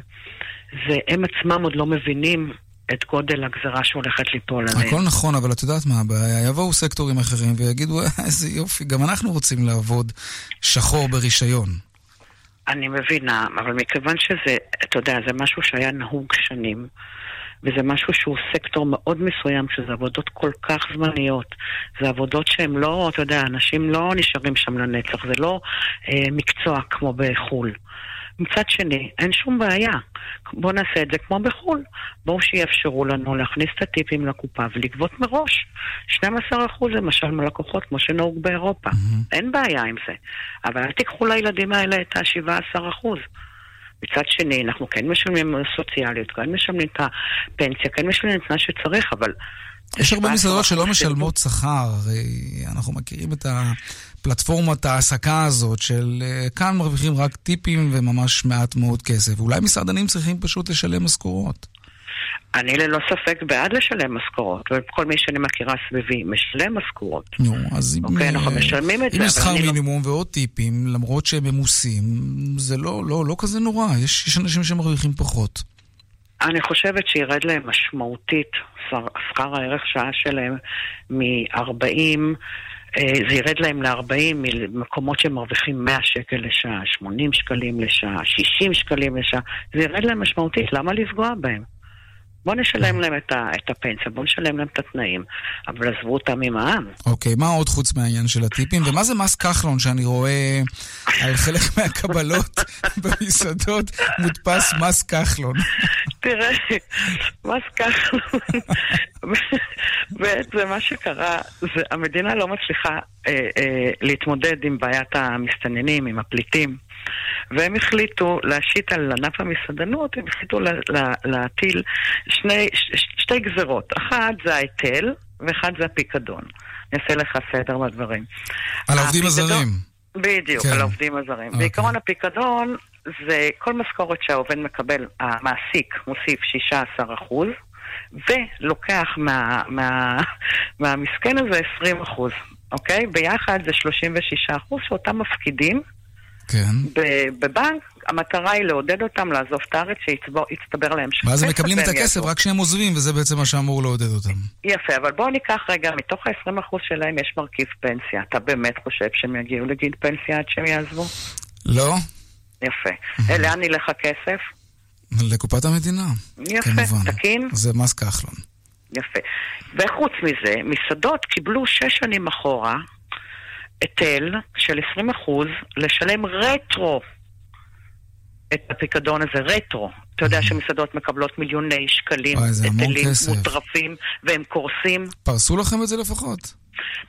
והם עצמם עוד לא מבינים את גודל הגזרה שהולכת ליפול עליהם. הכל נכון, אבל את יודעת מה הבעיה? יבואו סקטורים אחרים ויגידו, איזה יופי, גם אנחנו רוצים לעבוד שחור ברישיון. אני מבינה, אבל מכיוון שזה, אתה יודע, זה משהו שהיה נהוג שנים, וזה משהו שהוא סקטור מאוד מסוים, שזה עבודות כל כך זמניות. זה עבודות שהם לא, אתה יודע, אנשים לא נשארים שם לנצח, זה לא מקצוע כמו בחול. מצד שני, אין שום בעיה. בואו נעשה את זה כמו בחול. בואו שיאפשרו לנו להכניס את הטיפים לקופה ולגבות מראש. 12% למשל מלקוחות, כמו שנהוג באירופה. אין בעיה עם זה. אבל אל תיקחו לילדים האלה את ה-17%. מצד שני, אנחנו כן משלמים סוציאליות, כן משלמים את הפנסיה, כן משלמים את מה שצריך, אבל... יש הרבה מסעדות שלא משלמות שכר. אנחנו מכירים את הפלטפורמת העסקה הזאת של כאן מרוויחים רק טיפים וממש מעט מאוד כסף. אולי מסעדנים צריכים פשוט לשלם משכורות. אני ללא ספק בעד לשלם משכורות, וכל מי שאני מכירה סביבי משלם משכורות. אוקיי, אנחנו משלמים את זה. אם יש שכר מינימום ועוד טיפים, למרות שהם ממוסים, זה לא כזה נורא. יש אנשים שמרוויחים פחות. אני חושבת שירד להם משמעותית שכר הערך שעה שלהם מ-40, זה ירד להם ל-40 ממקומות שמרוויחים 100 שקל לשעה, 80 שקלים לשעה, 60 שקלים לשעה, זה ירד להם משמעותית, למה לפגוע בהם? בוא נשלם להם את הפנסיה, בוא נשלם להם את התנאים, אבל עזבו אותם עם העם. אוקיי, מה עוד חוץ מהעניין של הטיפים? ומה זה מס כחלון שאני רואה על חלק מהקבלות במסעדות מודפס מס כחלון? תראה, מס כחלון, בעצם מה שקרה, המדינה לא מצליחה להתמודד עם בעיית המסתננים, עם הפליטים. והם החליטו להשית על ענף המסעדנות, הם החליטו להטיל שתי גזרות. אחת זה ההיטל, ואחת זה הפיקדון. נעשה לך סדר בדברים. על העובדים הזרים. בדיוק, על העובדים הזרים. בעיקרון הפיקדון זה כל משכורת שהעובד מקבל, המעסיק מוסיף 16%, ולוקח מהמסכן הזה 20%. אוקיי? ביחד זה 36% שאותם מפקידים, כן. בבנק, המטרה היא לעודד אותם לעזוב את הארץ שיצטבר להם שקל. ואז הם מקבלים את הכסף, רק שהם עוזבים, וזה בעצם מה שאמור לעודד אותם. יפה, אבל בואו ניקח רגע, מתוך ה-20% שלהם יש מרכיב פנסיה. אתה באמת חושב שהם יגיעו לגיל פנסיה עד שהם יעזבו? לא. יפה. לאן ילך הכסף? לקופת המדינה. יפה, כמובן. תקין. זה מס כחלון. יפה. וחוץ מזה, מסעדות קיבלו 6 שנים אחורה, היטל של 20% לשלם רטרו את הפיקדון הזה, רטרו. אתה יודע שמסעדות מקבלות מיליוני שקלים, היטלים מוטרפים, והם קורסים. פרסו לכם את זה לפחות.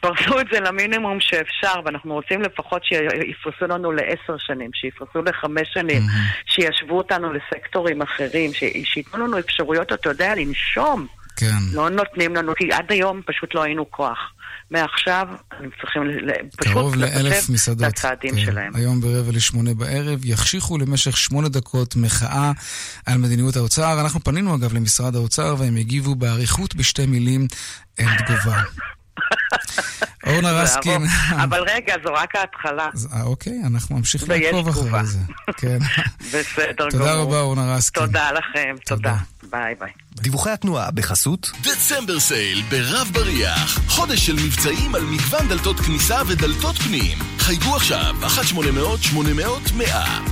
פרסו את זה למינימום שאפשר, ואנחנו רוצים לפחות שיפרסו לנו ל10 שנים, שיפרסו ל5 שנים, שישבו אותנו לסקטורים אחרים, שיתנו לנו אפשרויות, אתה יודע, לנשום. לא נותנים לנו, כי עד היום פשוט לא היינו כוח. מעכשיו הם צריכים פשוט לבצע את הצעדים שלהם. היום 7:45 יחשיכו למשך 8 דקות מחאה על מדיניות האוצר. אנחנו פנינו אגב למשרד האוצר והם הגיבו בעריכות בשתי מילים, אין תגובה. אורנה רסקין. אבל רגע, זו רק ההתחלה. אוקיי, אנחנו ממשיך לעקוב אחרי זה. תודה רבה אורנה רסקין. תודה לכם, תודה. ביי ביי. דיווחי התנועה בחסות דצמבר סייל ברב בריח, חודש של מבצעים על מגוון דלתות כניסה ודלתות פנים. חייגו עכשיו 1-800-800-100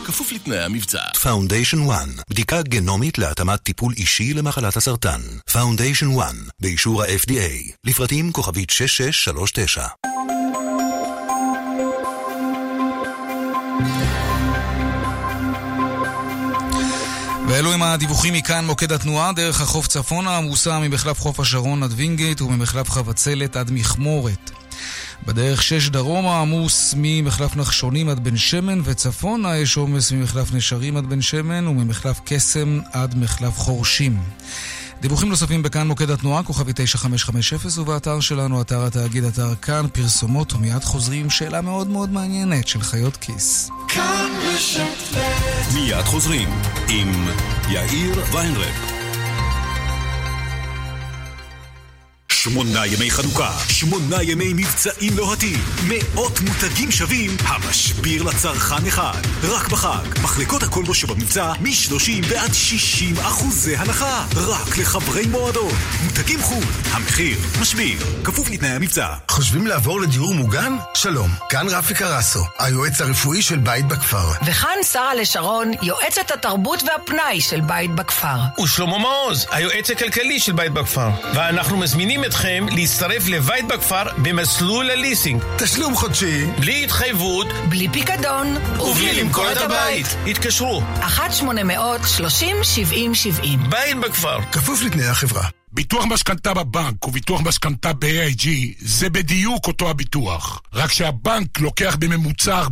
כפוף לתנאי המבצע. Foundation One, בדיקה גנומית להתאמת טיפול אישי למחלת הסרטן. Foundation One, באישור ה-FDA, לפרטים כוכבית 6639. ואלו עם הדיווחים מכאן מוקד התנועה, דרך החוף צפונה, עמוסה ממחלף חוף השרון עד וינגייט וממחלף חבצלת עד מחמורת. בדרך 6 דרומה עמוס ממחלף נחשונים עד בן שמן וצפונה, יש עומס ממחלף נשרים עד בן שמן וממחלף קסם עד מחלף חורשים. דיווחים נוספים בכאן מוקד התנועה, כוכבי 9550 ובאתר שלנו, אתר התאגיד, אתר כאן, פרסומות ומיד חוזרים, שאלה מאוד מאוד מעניינת של חיות כיס. כאן משתפת. מיד חוזרים עם יאיר ויינרב. 8 ימי חנוכה, 8 ימי מבצעים לוהטים, מאות מותגים שווים, המשביר לצרכן אחד. רק בחג, מחלקות הכלבו שבמבצע, מ-30% עד 60% הנחה, רק לחברי מועדון. מותגים חול, המחיר, משביר, כפוף לתנאי המבצע. חושבים לעבור לדיור מוגן? שלום, כאן רפי קרסו, היועץ הרפואי של בית בכפר. וכאן שרה לשרון, יועצת התרבות והפנאי של בית בכפר. ושלמה מעוז, היועץ הכלכלי של בית בכפר. ואנחנו מזמינים אתכם להצטרף לבית בכפר במסלול הליסינג. תשלום חודשי, בלי התחייבות, בלי פיקדון ובלי למכור את הבית. התקשרו 1-800-30-70-70. בית בכפר, כפוף לתנאי החברה. ביטוח משכנתה בבנק וביטוח משכנתה ב-AIG זה בדיוק אותו הביטוח, רק שהבנק לוקח בממוצע 40%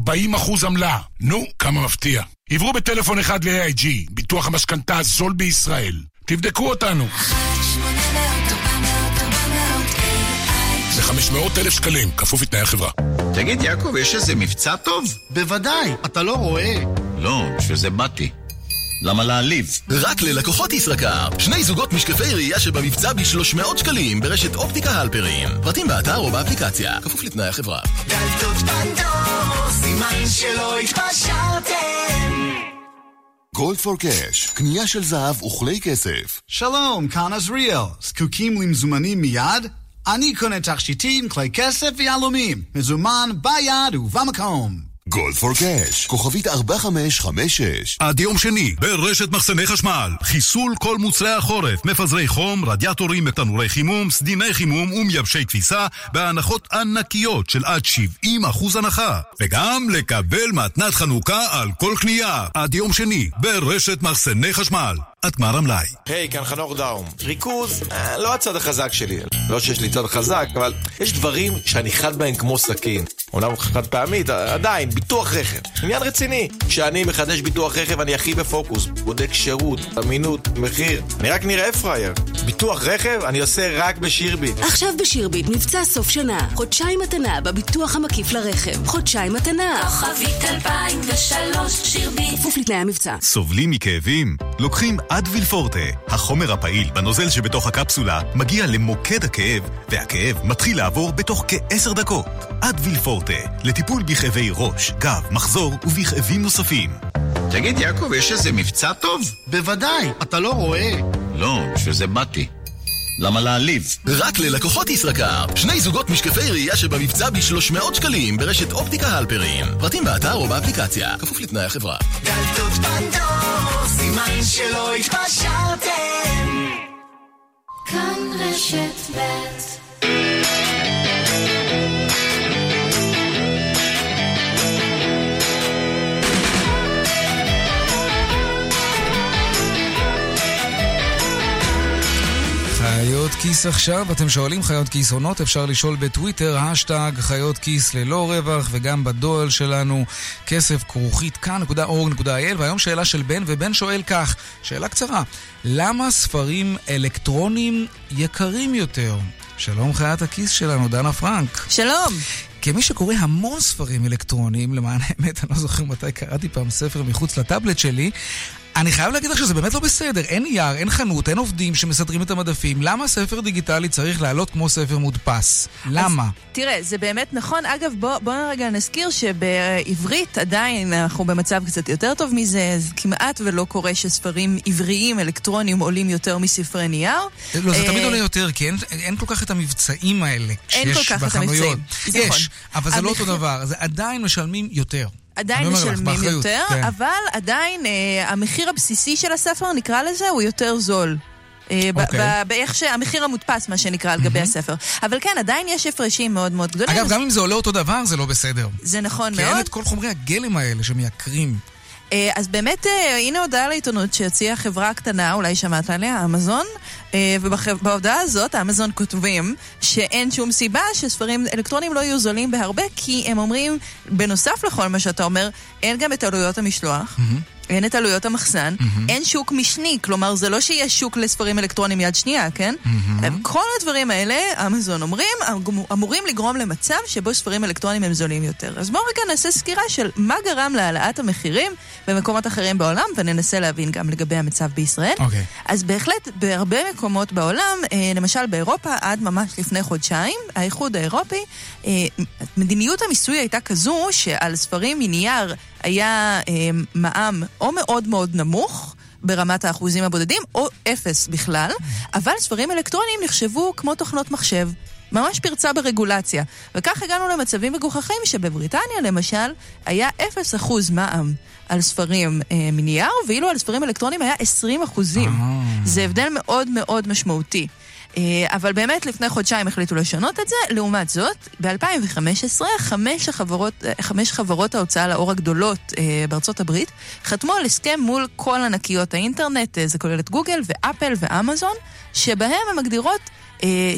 עמלה. נו, כמה מפתיע. עברו בטלפון אחד ל-AIG, ביטוח המשכנתה הזול בישראל. תבדקו אותנו. 500,000 שקלים, כפוף לתנאי החברה. תגיד יעקב, יש איזה מבצע טוב? בוודאי, אתה לא רואה. לא, בשביל זה באתי. למה להעליב? רק ללקוחות ישראכרט, 2 זוגות משקפי ראייה שבמבצע ב300 שקלים ברשת אופטיקה הלפרין. פרטים באתר או באפליקציה, כפוף לתנאי החברה. דלתות פנדור, סימן שלא התפשרתם. Gold for cash, קנייה של זהב וכלי כסף. שלום, כאן עזריאל. זקוקים למזומנים מיד? אני קונה תכשיטים, כלי כסף ויהלומים. מזומן ביד ובמקום. Gold for cash, כוכבית 4556. עד יום שני, ברשת מחסני חשמל. חיסול כל מוצרי החורף, מפזרי חום, רדיאטורים ותנורי חימום, סדיני חימום ומייבשי כביסה, בהנחות ענקיות של עד 70% הנחה. וגם לקבל מתנת חנוכה על כל קנייה. עד יום שני, ברשת מחסני חשמל. עד גמר המלאי. היי, כאן חנוך דאום. ריכוז, לא הצד החזק שלי. לא שיש לי צד חזק, אבל יש דברים שאני חד בהם כמו סכין. אומנם חד פעמית, עדיין, ביטוח רכב. עניין רציני. כשאני מחדש ביטוח רכב, אני הכי בפוקוס. בודק שירות, אמינות, מחיר. אני רק נראה פרייר. ביטוח רכב, אני עושה רק בשירביט. עכשיו בשירביט, מבצע סוף שנה. חודשיים מתנה בביטוח המקיף לרכב. חודשיים מתנה. כוכבית 2003, שירביט. כפוף לתנאי המבצע. סובלים מכאבים? לוקחים אדוויל פורטה. החומר הפעיל בנוזל שבתוך הקפסולה מגיע למוקד הכאב, והכאב מתחיל לעבור בתוך כ-10 דקות. אדוויל פורטה, לטיפול בכאבי ראש, גב, מחזור ובכאבים נוספים. תגיד יעקב, יש איזה מבצע טוב? בוודאי, אתה לא רואה. לא, בשביל זה באתי. למה להעליב? רק ללקוחות ישראכרט. 2 זוגות משקפי ראייה שבמבצע ב-300 שקלים ברשת אופטיקה הלפרין. פרטים באתר או באפליקציה, כפוף לתנאי החברה. דלתות פנדור, סימן שלא התפשרתם. כאן רשת בית. חיות כיס עכשיו, אתם שואלים חיות כיס עונות, אפשר לשאול בטוויטר, השטג חיות כיס ללא רווח, וגם בדואל שלנו, כסף כרוכית כאן.org.il, והיום שאלה של בן, ובן שואל כך, שאלה קצרה, למה ספרים אלקטרונים יקרים יותר? שלום חיית הכיס שלנו, דנה פרנק. שלום. כמי שקורא המון ספרים אלקטרונים, למען האמת, אני לא זוכר מתי קראתי פעם ספר מחוץ לטאבלט שלי, אני חייב להגיד לך שזה באמת לא בסדר. אין נייר, אין חנות, אין עובדים שמסדרים את המדפים. למה ספר דיגיטלי צריך לעלות כמו ספר מודפס? למה? תראה, זה באמת נכון. אגב, בוא רגע נזכיר שבעברית עדיין אנחנו במצב קצת יותר טוב מזה. כמעט ולא קורה שספרים עבריים, אלקטרונים, עולים יותר מספרי נייר. לא, זה תמיד עולה יותר, כי אין כל כך את המבצעים האלה. אין כל כך את המבצעים. יש, אבל זה לא אותו דבר. זה עדיין משלמים יותר. עדיין משלמים יותר, אבל עדיין המחיר הבסיסי של הספר, נקרא לזה, הוא יותר זול. באיך שהמחיר המודפס, מה שנקרא על גבי הספר. אבל כן, עדיין יש הפרשים מאוד מאוד גדולים. אגב, גם אם זה עולה אותו דבר, זה לא בסדר. זה נכון מאוד. כי אין את כל חומרי הגלם האלה שמייקרים. אז באמת, הנה הודעה לעיתונות שהציעה חברה קטנה, אולי שמעת עליה, אמזון, ובהודעה הזאת, אמזון כותבים שאין שום סיבה שספרים אלקטרונים לא יהיו זולים בהרבה, כי הם אומרים, בנוסף לכל מה שאתה אומר, אין גם את עלויות המשלוח, אין את עלויות המחסן, אין שוק משני, כלומר זה לא שיהיה שוק לספרים אלקטרונים יד שנייה, כן? כל הדברים האלה, אמזון אומרים, אמורים לגרום למצב שבו ספרים אלקטרונים הם זולים יותר. אז בואו רגע נעשה סקירה של מה גרם להעלאת המחירים במקומות אחרים בעולם, וננסה להבין גם לגבי המצב בישראל. אז בהחלט, בהרבה מקומות בעולם, למשל באירופה, עד ממש לפני חודשיים, האיחוד האירופי, מדיניות המיסוי הייתה כזו שעל ספרים מנייר היה מע"מ או מאוד מאוד נמוך ברמת האחוזים הבודדים, או 0 בכלל, אבל ספרים אלקטרונים נחשבו כמו תוכנות מחשב. ממש פרצה ברגולציה. וכך הגענו למצבים מגוחכים שבבריטניה, למשל, היה 0% מע"מ על ספרים מנייר, ואילו על ספרים אלקטרונים היה 20%. זה הבדל מאוד מאוד משמעותי. אבל באמת לפני חודשיים החליטו לשנות את זה. לעומת זאת, ב-2015 חמש חברות ההוצאה לאור הגדולות בארצות הברית חתמו על הסכם מול כל ענקיות האינטרנט, זה כולל את גוגל ואפל ואמזון, שבהם הן מגדירות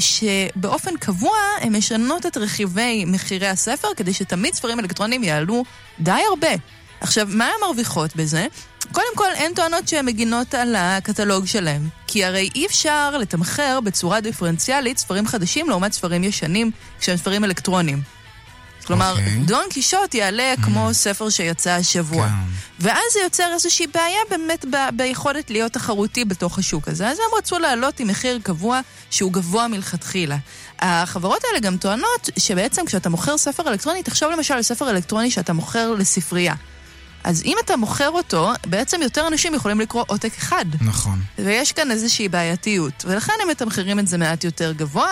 שבאופן קבוע הן משנות את רכיבי מחירי הספר כדי שתמיד ספרים אלקטרונים יעלו די הרבה. עכשיו, מה המרוויחות בזה? קודם כל, אין טוענות שהן מגינות על הקטלוג שלהם, כי הרי אי אפשר לתמחר בצורה דיפרנציאלית ספרים חדשים לעומת ספרים ישנים כשהם ספרים אלקטרונים. כלומר, דון קישוט יעלה כמו ספר שיצא השבוע. ואז זה יוצר איזושהי בעיה באמת ביכולת להיות תחרותי בתוך השוק הזה. אז הם רצו לעלות עם מחיר קבוע שהוא גבוה מלכתחילה. החברות האלה גם טוענות שבעצם כשאתה מוכר ספר אלקטרוני, תחשוב למשל על ספר אלקטרוני שאתה מוכר לספרייה. אז אם אתה מוכר אותו, בעצם יותר אנשים יכולים לקרוא עותק אחד. נכון. ויש כאן איזושהי בעייתיות, ולכן הם מתמחרים את זה מעט יותר גבוה,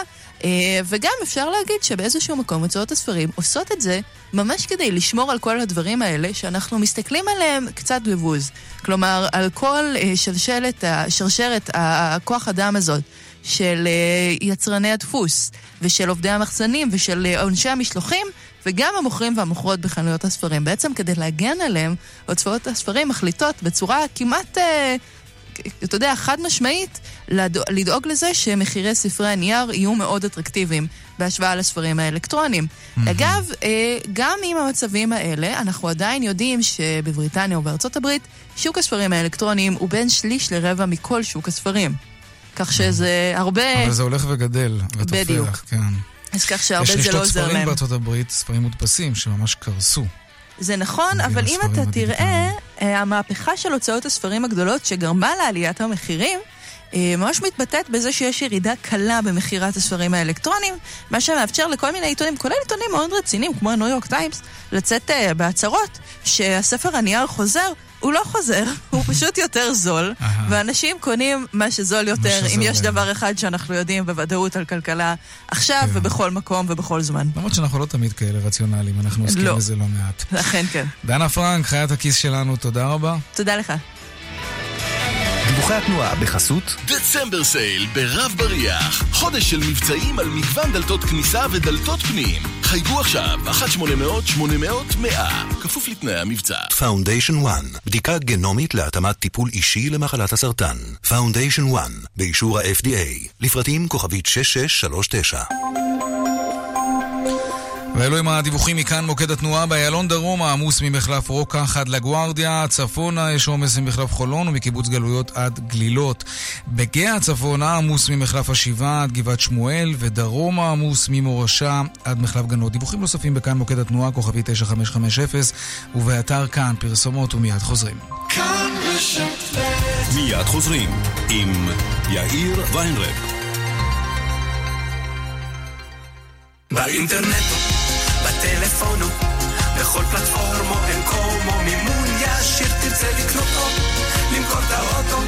וגם אפשר להגיד שבאיזשהו מקום הוצאות הספרים עושות את זה ממש כדי לשמור על כל הדברים האלה שאנחנו מסתכלים עליהם קצת בבוז. כלומר, על כל שרשרת הכוח אדם הזאת, של יצרני הדפוס, ושל עובדי המחסנים, ושל אנשי המשלוחים, וגם המוכרים והמוכרות בחנויות הספרים. בעצם כדי להגן עליהם, הוצאות הספרים מחליטות בצורה כמעט, אתה יודע, חד משמעית, לדאוג לזה שמחירי ספרי הנייר יהיו מאוד אטרקטיביים בהשוואה לספרים האלקטרונים. אגב, גם עם המצבים האלה, אנחנו עדיין יודעים שבבריטניה ובארצות הברית, שוק הספרים האלקטרונים הוא בין 1/3 ל 1/4 מכל שוק הספרים. כך שזה הרבה... אבל זה הולך וגדל. בדיוק. כן. אז כך שהרבה זה לא עוזר להם. יש ספרים בארצות הברית, ספרים מודפסים, שממש קרסו. זה נכון, אבל אם אתה תראה, המהפכה של הוצאות הספרים הגדולות שגרמה לעליית המחירים, ממש מתבטאת בזה שיש ירידה קלה במחירת הספרים האלקטרונים, מה שמאפשר לכל מיני עיתונים, כולל עיתונים מאוד רציניים, כמו הניו יורק טיימס, לצאת בהצהרות שהספר הנייר חוזר, הוא לא חוזר, הוא פשוט יותר זול, ואנשים קונים מה שזול יותר, אם יש דבר אחד שאנחנו יודעים בוודאות על כלכלה עכשיו ובכל מקום ובכל זמן. למרות שאנחנו לא תמיד כאלה רציונליים, אנחנו עוסקים בזה לא מעט. אכן כן. דנה פרנק, חיית הכיס שלנו, תודה רבה. תודה לך. דיווחי התנועה בחסות דצמבר סייל ברב בריח, חודש של מבצעים על מגוון דלתות כניסה ודלתות פנים. חייגו עכשיו 1-800-800-100 כפוף לתנאי המבצע. Foundation One, בדיקה גנומית להתאמת טיפול אישי למחלת הסרטן. Foundation One, באישור ה-FDA, לפרטים כוכבית 6639. ואלו עם הדיווחים מכאן מוקד התנועה. באיילון דרום העמוס ממחלף רוקה עד לגוארדיה, צפונה יש עומס ממחלף חולון ומקיבוץ גלויות עד גלילות. בגאה צפונה עמוס ממחלף השיבה עד גבעת שמואל, ודרום העמוס ממורשה עד מחלף גנות. דיווחים נוספים בכאן מוקד התנועה כוכבי 9550 ובאתר כאן. פרסומות ומיד חוזרים. כאן רשת ב' מיד חוזרים עם יאיר ויינרב. באינטרנט, בטלפון, בכל פלטפורמה, אין קומו, מימון ישיר, תרצה לקנות אותו, למכור את האוטו,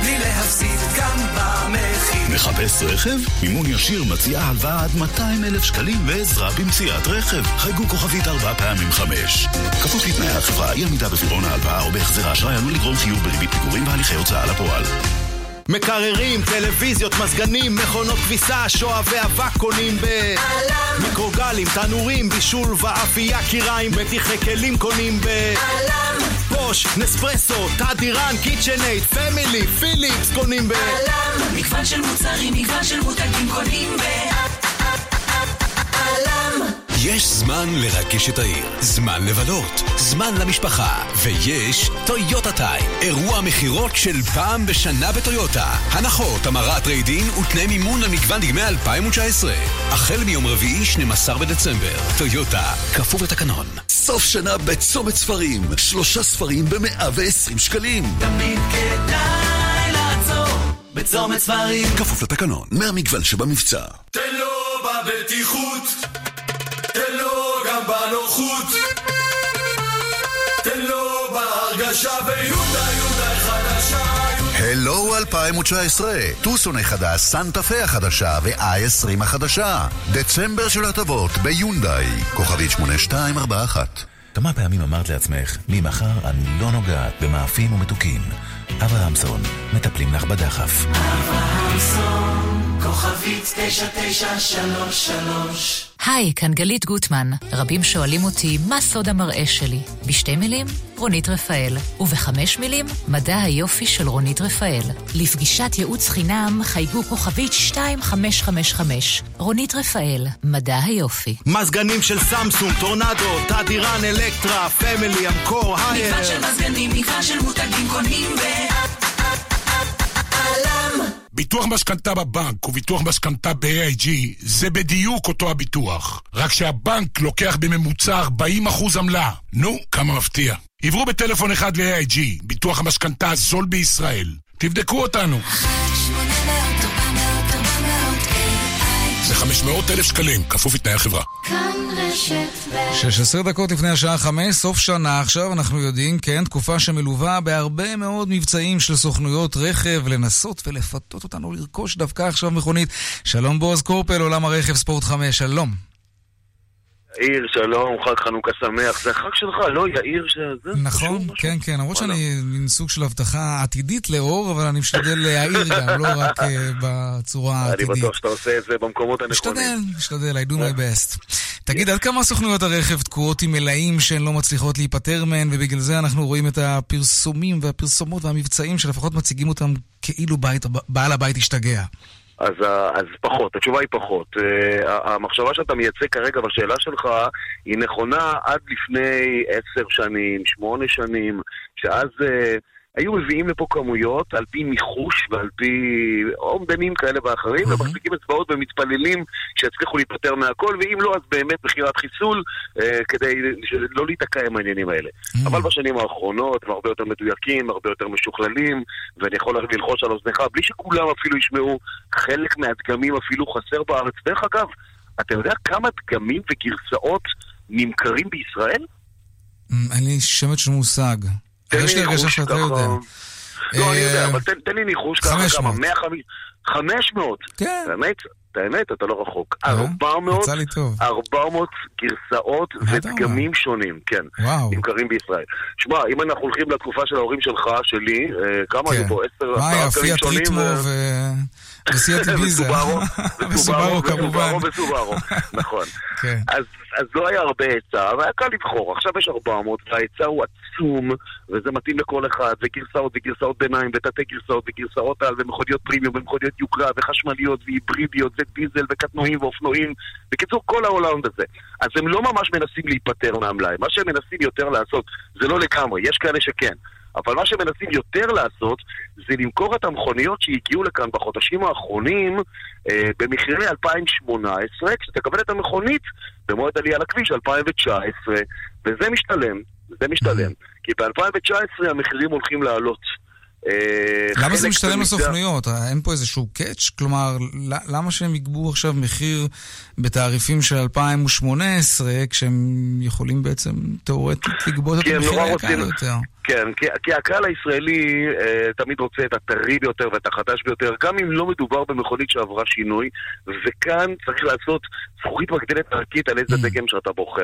בלי להפסיד גם במחיר. מחפש רכב? מימון ישיר מציעה הלוואה עד 200,000 שקלים ועזרה במציאת רכב. חייגו כוכבית 4x5. כפוף לתנאי החברה, אי עמידה בפירעון ההלוואה או בהחזר האשראי עלול לגרום חיוב בריבית פיגורים והליכי הוצאה לפועל. מקררים, טלוויזיות, מזגנים, מכונות כביסה, שואה ואבק קונים ב... אלם! מיקרוגלים, תנורים, בישול ואפייה, קיריים, בטיחי כלים קונים ב... אלם! בוש, נספרסו, תדירן, קיצ'נאיד, פמילי, פיליפס קונים ב... אלם! מגוון של מוצרים, מגוון של מותגים קונים ב... אלם! יש זמן לרגש את העיר, זמן לבלות, זמן למשפחה, ויש טויוטה טיים, אירוע מחירות של פעם בשנה בטויוטה. הנחות, המרת ריידין ותנאי מימון למגוון דגמי 2019. החל מיום רביעי 12 בדצמבר. טויוטה, כפוף לתקנון. סוף שנה בצומת ספרים, 3 ספרים ב120 שקלים. תמיד כדאי לעצור בצומת ספרים. כפוף לתקנון, מהמגוון שבמבצע. תן לו בבטיחות. תן לו גם בנוחות, תן לו בהרגשה ביונדאי חדשה. הלו 2019, טוסון החדש, סנטה פה החדשה ו-i20 החדשה. דצמבר של הטבות ביונדאי, כוכבית 8241. כמה פעמים אמרת לעצמך, ממחר אני לא נוגעת במאפים ומתוקים? אברהמסון, מטפלים לך בדחף. אברהמסון, כוכבית 9933. היי, כאן גלית גוטמן. רבים שואלים אותי מה סוד המראה שלי. ב2 מילים, רונית רפאל. וב5 מילים, מדע היופי של רונית רפאל. לפגישת ייעוץ חינם חייגו כוכבית 2555. רונית רפאל, מדע היופי. מזגנים של סמסונג, טורנדו, תדירן, אלקטרה, פמילי, אמקור, הייר. מגוון של מזגנים, מגוון של מותגים קונים ב... ביטוח משכנתה בבנק וביטוח משכנתה ב-AIG זה בדיוק אותו הביטוח, רק שהבנק לוקח בממוצע 40% עמלה. נו, כמה מפתיע. עברו בטלפון אחד ל-AIG, ביטוח המשכנתה הזול בישראל. תבדקו אותנו. 1-800-400-400 זה 500,000 שקלים, כפוף לתנאי החברה. 16 דקות לפני השעה 5, סוף שנה עכשיו, אנחנו יודעים, כן, תקופה שמלווה בהרבה מאוד מבצעים של סוכנויות רכב, לנסות ולפתות אותנו לרכוש דווקא עכשיו מכונית. שלום בוז קורפל, עולם הרכב ספורט 5, שלום. יאיר, שלום, חג חנוכה שמח. זה החג שלך, לא יאיר שזה... נכון, כן, כן, למרות שאני סוג של הבטחה עתידית לאור, אבל אני משתדל להאיר גם, לא רק בצורה העתידית. אני בטוח שאתה עושה את זה במקומות הנכונים. משתדל, I do my best. תגיד, עד כמה סוכנויות הרכב תקועות עם מלאים שהן לא מצליחות להיפטר מהן, ובגלל זה אנחנו רואים את הפרסומים והפרסומות והמבצעים שלפחות מציגים אותם כאילו בעל הבית השתגע? אז פחות, התשובה היא פחות. המחשבה שאתה מייצא כרגע בשאלה שלך היא נכונה עד לפני 10 שנים, 8 שנים, שאז היו מביאים לפה כמויות על פי מיחוש ועל פי אומדנים כאלה ואחרים, ומחזיקים אצבעות ומתפללים שיצליחו להיפטר מהכל, ואם לא, אז באמת בחירת חיסול, כדי לא להתקע עם העניינים האלה. אבל בשנים האחרונות הם הרבה יותר מדויקים, הרבה יותר משוכללים, ואני יכול ללחוש על אוזניך, בלי שכולם אפילו ישמעו, חלק מהדגמים אפילו חסר בארץ. דרך אגב, אתה יודע כמה דגמים וגרסאות נמכרים בישראל? אני שמת של מושג. יש לי הרגשה שאתה יודע. לא, אני יודע, אבל תן לי ניחוש ככה כמה, 500. כן. באמת, אתה לא רחוק. 400 גרסאות ודגמים שונים, כן. נמכרים בישראל. שמע, אם אנחנו הולכים לתקופה של ההורים שלך, שלי, כמה היו פה? 10 קרים שונים. מה, פיאט ריטמו וסיאט איביזה. וסוברו, כמובן. נכון. אז לא היה הרבה היצע, אבל היה קל לבחור. עכשיו יש 400, וההיצע הוא עצום, וזה מתאים לכל אחד, וגרסאות וגרסאות ביניים, ותתי גרסאות וגרסאות על, ומכוניות פרימיום, ומכוניות יוקרה, וחשמליות, והיברידיות, ודיזל, וקטנועים, ואופנועים. בקיצור, כל העולם הזה. אז הם לא ממש מנסים להיפטר מהמלאי. מה שהם מנסים יותר לעשות, זה לא לגמרי, יש כאלה שכן. אבל מה שמנסים יותר לעשות, זה למכור את המכוניות שהגיעו לכאן בחודשים האחרונים, במחירי 2018, כשתקבל את המכונית במועד עלייה לכביש 2019, וזה משתלם, זה משתלם. כי ב-2019 המחירים הולכים לעלות. למה זה משתלם לסוכנויות? אין פה איזשהו קאץ'? כלומר, למה שהם יגבו עכשיו מחיר בתעריפים של 2018 כשהם יכולים בעצם תיאורטית לגבות את המחיר היקר יותר? כן, כי הקהל הישראלי תמיד רוצה את הטרי ביותר ואת החדש ביותר, גם אם לא מדובר במכונית שעברה שינוי, וכאן צריך לעשות זכוכית מגדלת ערכית על איזה דגם שאתה בוחר.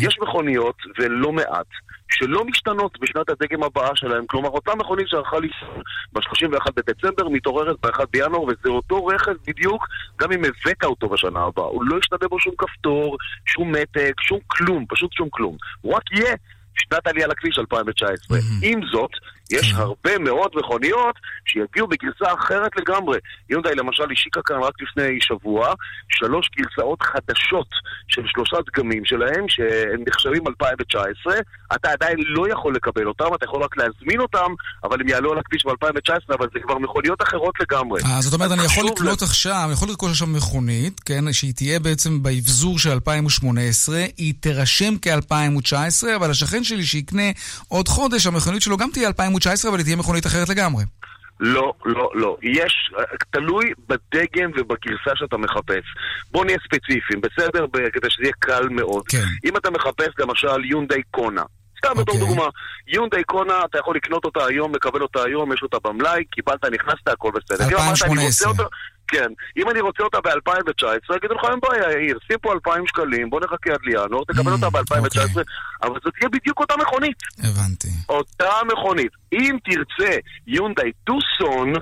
יש מכוניות, ולא מעט, שלא משתנות בשנת הדגם הבאה שלהם, כלומר אותה מכונית שערכה לישראל ב-31 בדצמבר מתעוררת ב-1 בינואר, וזה אותו רכב בדיוק, גם אם הבאת אותו בשנה הבאה, הוא לא ישתנה בו שום כפתור, שום מתק, שום כלום, פשוט שום כלום. הוא רק יהיה שנת עלייה לכביש 2019. עם זאת, יש הרבה מאוד מכוניות שיגיעו בגרסה אחרת לגמרי. יונדאי למשל השיקה כאן רק לפני שבוע 3 גרסאות חדשות של 3 דגמים שלהם שהם נחשבים 2019. אתה עדיין לא יכול לקבל אותם, אתה יכול רק להזמין אותם, אבל הם יעלו על הכביש ב-2019, אבל זה כבר מכוניות אחרות לגמרי. זאת אומרת, אני יכול לקנות עכשיו, אני יכול לרכוש עכשיו מכונית, כן, שהיא תהיה בעצם בהבזור של 2018, היא תרשם כ-2019, אבל השכן שלי שיקנה עוד חודש, המכונית שלו גם תהיה 2019, אבל תהיה מכונית אחרת לגמרי. לא, לא, לא. יש, תלוי בדגם ובגרסה שאתה מחפש. בוא נהיה ספציפיים, בסדר? כדי שזה יהיה קל מאוד. כן. אם אתה מחפש למשל יונדאי קונה, סתם בתור דוגמה, יונדאי קונה, אתה יכול לקנות אותה היום, מקבל אותה היום, יש אותה במלאי, קיבלת, נכנסת, הכל בסדר. 2018. כן, אם אני רוצה אותה ב-2019, אגיד לך, אין בעיה, יאיר, שים פה 2,000 שקלים, בוא נחכה עד לינואר, תקבל אותה ב-2019, אבל זאת תהיה בדיוק אותה מכונית. הבנתי. אותה מכונית. אם תרצה יונדאי טוסון,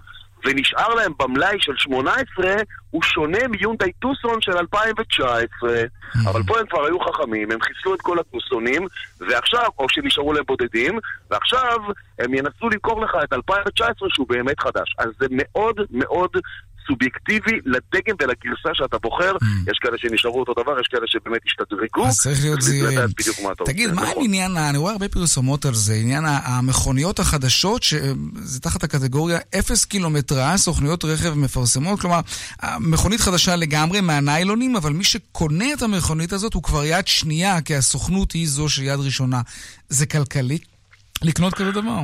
ונשאר להם במלאי של 18, הוא שונה מיונדאי טוסון של 2019. אבל פה הם כבר היו חכמים, הם חיסלו את כל הטוסונים, ועכשיו, או שנשארו להם בודדים, ועכשיו הם ינסו למכור לך את 2019 שהוא באמת חדש. אז זה מאוד מאוד סובייקטיבי לדגם ולגרסה שאתה בוחר. יש כאלה שנשארו אותו דבר, יש כאלה שבאמת השתדרגו. אז צריך להיות זהירים. תגיד, מה העניין, אני רואה הרבה פרסומות על זה, עניין המכוניות החדשות, זה תחת הקטגוריה 0 קילומטרז', סוכנויות רכב מפרסמות, כלומר, מכונית חדשה לגמרי מהניילונים, אבל מי שקונה את המכונית הזאת הוא כבר יד שנייה, כי הסוכנות היא זו של יד ראשונה. זה כלכלי לקנות כזה דבר?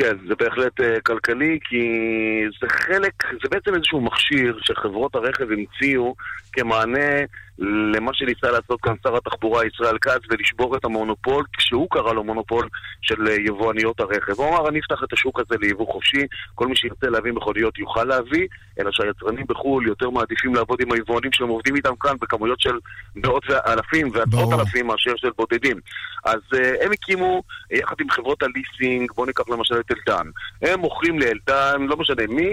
כן, זה בהחלט כלכלי, כי זה חלק, זה בעצם איזשהו מכשיר שחברות הרכב המציאו כמענה למה שניסה לעשות כאן שר התחבורה ישראל כץ, ולשבור את המונופול, כשהוא קרא לו מונופול של יבואניות הרכב. הוא אמר, אני אפתח את השוק הזה ליבוא חופשי, כל מי שירצה להביא מכוניות יוכל להביא, אלא שהיצרנים בחול יותר מעדיפים לעבוד עם היבואנים שהם עובדים איתם כאן בכמויות של מאות ואלפים ועשרות אלפים מאשר של בודדים. אז הם הקימו יחד עם חברות הליסינג, בוא ניקח למשל את אלדן. הם מוכרים לאלדן, לא משנה מי,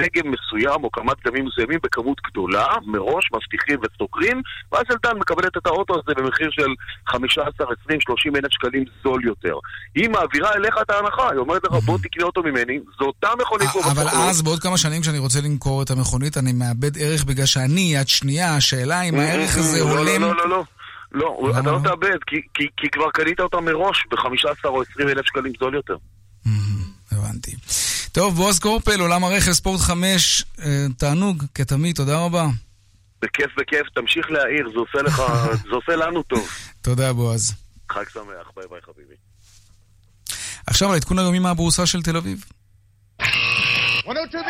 דגם מסוים או כמה דגמים מסוימים בכמות גדולה, מראש, מבטיחים וסוקרים, ואז אלדן מקבלת את האוטו הזה במחיר של 15, 20, 30 אלף שקלים זול יותר. היא מעבירה אליך את ההנחה, היא אומרת לך, בוא תקנה אותו ממני, זו אותה מכונית. אבל אז, בעוד כמה שנים שאני רוצה למכור את המכונית, אני מאבד ערך בגלל שאני יד שנייה, השאלה אם הערך הזה עולם... לא, לא, לא. לא, אתה לא תאבד, כי כבר קנית אותה מראש ב-15 או 20 אלף שקלים זול יותר. הבנתי. טוב, בוז קורפל, עולם הרכב, ספורט 5, תענוג, כתמיד, תודה רבה. בכיף, בכיף, תמשיך להעיר, זה עושה לנו טוב. תודה, בוז. חג שמח, ביי ביי חביבי. עכשיו על עדכון היומי מהבורסה של תל אביב. 102,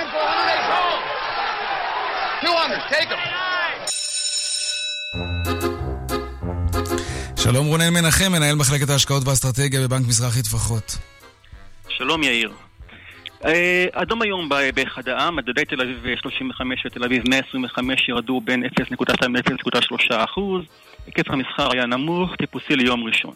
400, 200, take them. שלום רונן מנחם, מנהל מחלקת ההשקעות והאסטרטגיה בבנק מזרחי טפחות. שלום יאיר. אדום היום באחד העם, מדדי תל אביב 35 ותל אביב 125 ירדו בין 0.2 ל-0.3%. היקף המסחר היה נמוך, טיפוסי ליום ראשון.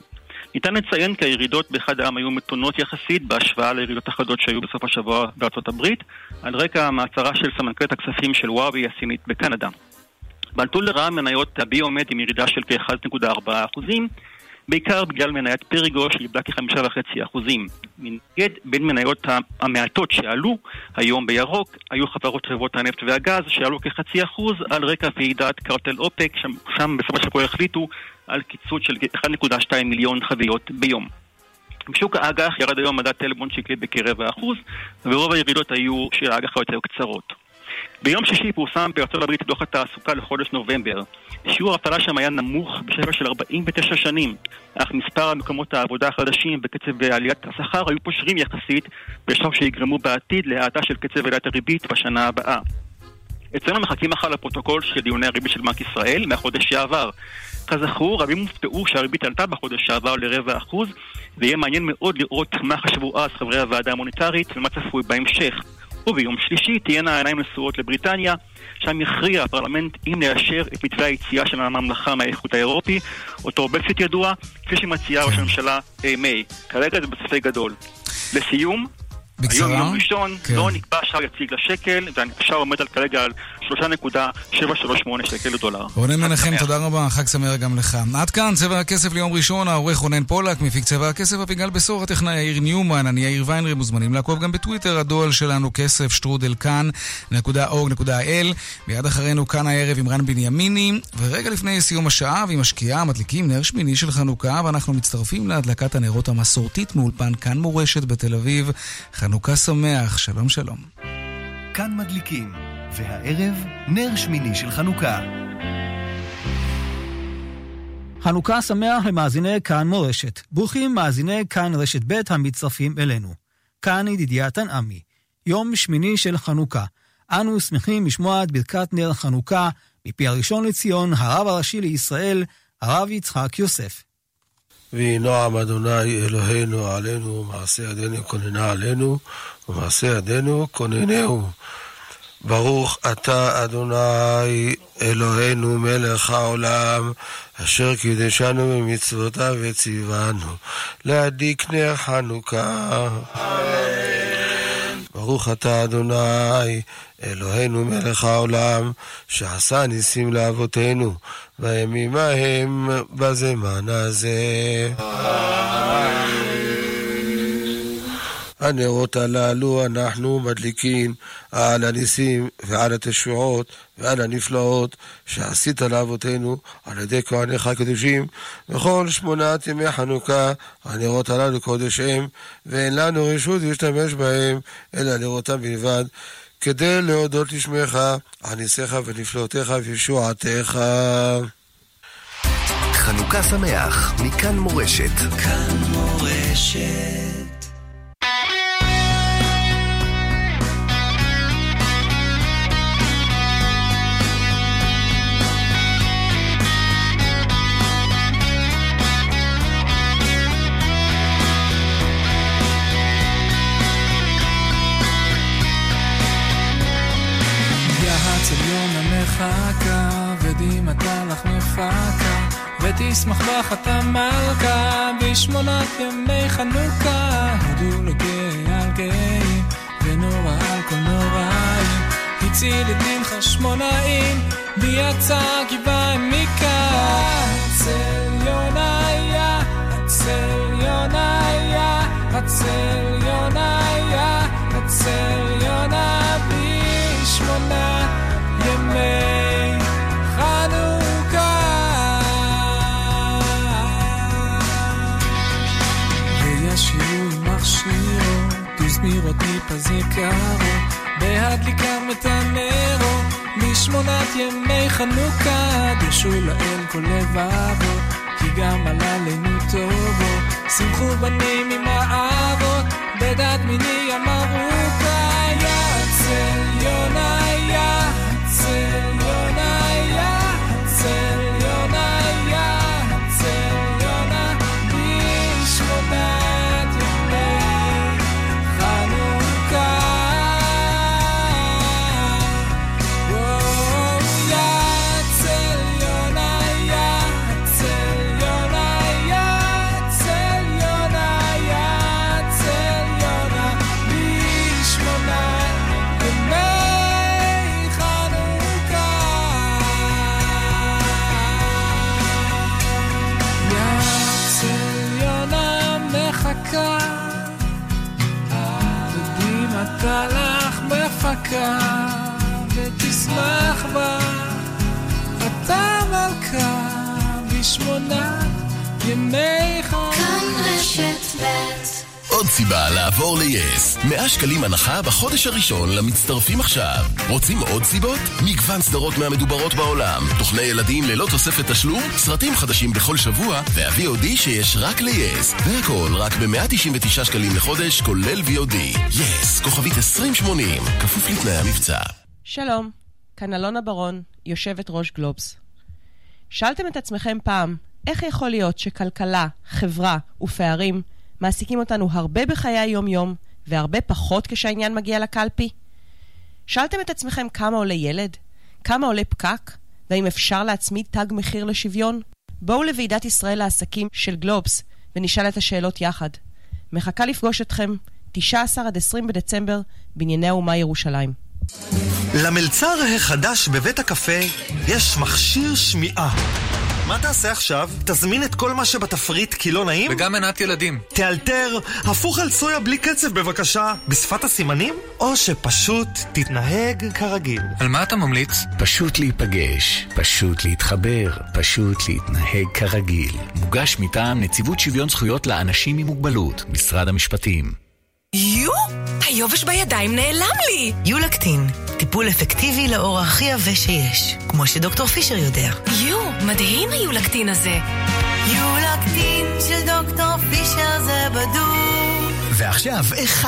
ניתן לציין כי הירידות באחד העם היו מתונות יחסית בהשוואה לירידות אחדות שהיו בסוף השבוע בארצות הברית, על רקע המעצרה של סמנכ"לית הכספים של וואבי הסינית בקנדה. בלטו לרעה מניות הביומד עם ירידה של כ-1.4%, בעיקר בגלל מניית פריגו שליבדה כ-5.5%. מנגד, בין מניות המעטות שעלו היום בירוק, היו חברות הנפט והגז שעלו כ0.5% על רקע ועידת קרטל אופק, שם בסופו של דבר החליטו על קיצוץ של 1.2 מיליון חביות ביום. בשוק האג"ח ירד היום מדד טלבון שקלי בכ0.25%, ורוב הירידות היו של האג"ח היותר קצרות. ביום שישי פורסם בארצות הברית דוח התעסוקה לחודש נובמבר. שיעור האבטלה שם היה נמוך בשפל של 49 שנים, אך מספר המקומות העבודה החדשים וקצב עליית השכר היו פושרים יחסית, בשלב שיגרמו בעתיד להאטה של קצב עליית הריבית בשנה הבאה. אצלנו מחכים מחר לפרוטוקול של דיוני הריבית של בנק ישראל מהחודש שעבר. כזכור, רבים מופתעו שהריבית עלתה בחודש שעבר ל0.25%, ויהיה מעניין מאוד לראות מה חשבו אז חברי הוועדה המוניטרית ומה צפוי בהמשך. וביום שלישי תהיינה העיניים נשואות לבריטניה, שם יכריע הפרלמנט אם לאשר את מתווה היציאה של הממלכה מהאיחוד האירופי, אותו ברקזיט ידוע, כפי שמציעה ראש הממשלה מיי. כרגע זה בספק גדול. לסיום, היום יום ראשון, לא נקבע שער יציג לשקל, והשער עומד כרגע על 3.738 שקל לדולר. רונן מנחם, תודה רבה, חג שמח גם לך. עד כאן צבע הכסף ליום ראשון, העורך רונן פולק, מפיק צבע הכסף, אביגל בשור, הטכנאי יאיר ניומן, אני יאיר ויינרב, מוזמנים לעקוב גם בטוויטר, הדואל שלנו כסף שטרודלכאן.org.il. מיד אחרינו כאן הערב עם רן בנימיני, ורגע לפני סיום השעה ועם השקיעה מדליקים נר שמיני של חנוכה, ואנחנו מצטרפים להדלקת הנרות המסורתית מאולפן כאן מורשת בתל אביב. חנוכה שמח, שלום שלום. כאן מדליקים, והערב נר שמיני של חנוכה. חנוכה שמח למאזיני כאן מורשת. ברוכים מאזיני כאן רשת ב' המצטרפים אלינו. כאן ידידיה תנעמי. יום שמיני של חנוכה. אנו שמחים לשמוע את ברכת נר חנוכה מפי הראשון לציון, הרב הראשי לישראל, הרב יצחק יוסף. ויהי נועם אדוני אלוהינו עלינו ומעשה ידינו כוננה עלינו ומעשה ידינו כוננהו. ברוך אתה אדוני אלוהינו מלך העולם אשר קידשנו במצוותיו וציוונו להדליק נר חנוכה. ברוך אתה אדוני אלוהינו מלך העולם שעשה ניסים לאבותינו בימים ההם בזמן הזה. הנרות הללו אנחנו מדליקים על הניסים ועל התשועות ועל הנפלאות שעשית לאבותינו על ידי כהניך הקדושים. בכל 8 ימי חנוכה הנרות הללו קודשם, ואין לנו רשות להשתמש בהם אלא לראותם בלבד, כדי להודות לשמך על ניסיך ונפלאותיך וישועתך. חנוכה שמח מכאן מורשת. כאן מורשת. חכה, ודים אתה לך מפקה, ותשמח לך אתה מלכה, בשמונת ימי חנוכה, הודו לגאי על גאים, ונורא על כל נוראים, הציל את ממך שמונאים, ויצא גיבה עמיקה. הצל יונאיה, הצל יונאיה, הצל יונאיה, הצל יונה בשמונה ימי חנוכה. ויש יהיו מכשירות, תוזמירות מפזיקרות, בהדליקה מתנרו, משמונת ימי חנוכה, דרשו לאל כל לבבות, כי גם עלה לנו טובות, שמחו בנים עם האבות, בדת מיני המרוקה. יצל יונאיה, יצל יונאיה, יצל יונאיה, יצל יונה, משמונת ימי חנוכה. תלך מפקה ותשמח בה, אתה מלכה בשמונה ימי חנוכה. כאן רשת בית. עוד סיבה לעבור ל-yes. 100 שקלים הנחה בחודש הראשון למצטרפים עכשיו. רוצים עוד סיבות? מגוון סדרות מהמדוברות בעולם, תוכני ילדים ללא תוספת תשלום, סרטים חדשים בכל שבוע, וה-VOD שיש רק ל-yes. והכל רק ב-199 שקלים לחודש, כולל VOD. yes, כוכבית 2080, כפוף לתנאי המבצע. שלום, כאן אלונה ברון, יושבת ראש גלובס. שאלתם את עצמכם פעם, איך יכול להיות שכלכלה, חברה ופערים מעסיקים אותנו הרבה בחיי היום-יום, והרבה פחות כשהעניין מגיע לקלפי? שאלתם את עצמכם כמה עולה ילד? כמה עולה פקק? ואם אפשר להצמיד תג מחיר לשוויון? בואו לוועידת ישראל לעסקים של גלובס, ונשאל את השאלות יחד. מחכה לפגוש אתכם, 19 עד 20 בדצמבר, בנייני האומה ירושלים. למלצר החדש בבית הקפה יש מכשיר שמיעה. מה תעשה עכשיו? תזמין את כל מה שבתפריט כי לא נעים? וגם מנת ילדים. תאלתר, הפוך על סויה בלי קצב בבקשה, בשפת הסימנים? או שפשוט תתנהג כרגיל. על מה אתה ממליץ? פשוט להיפגש, פשוט להתחבר, פשוט להתנהג כרגיל. מוגש מטעם נציבות שוויון זכויות לאנשים עם מוגבלות, משרד המשפטים. יו, היובש בידיים נעלם לי. יולקטין, טיפול אפקטיבי לאור הכי יבש שיש, כמו שדוקטור פישר יודע. יו, מדהים היולקטין הזה. יולקטין של דוקטור פישר זה בדוק. ועכשיו, 1+1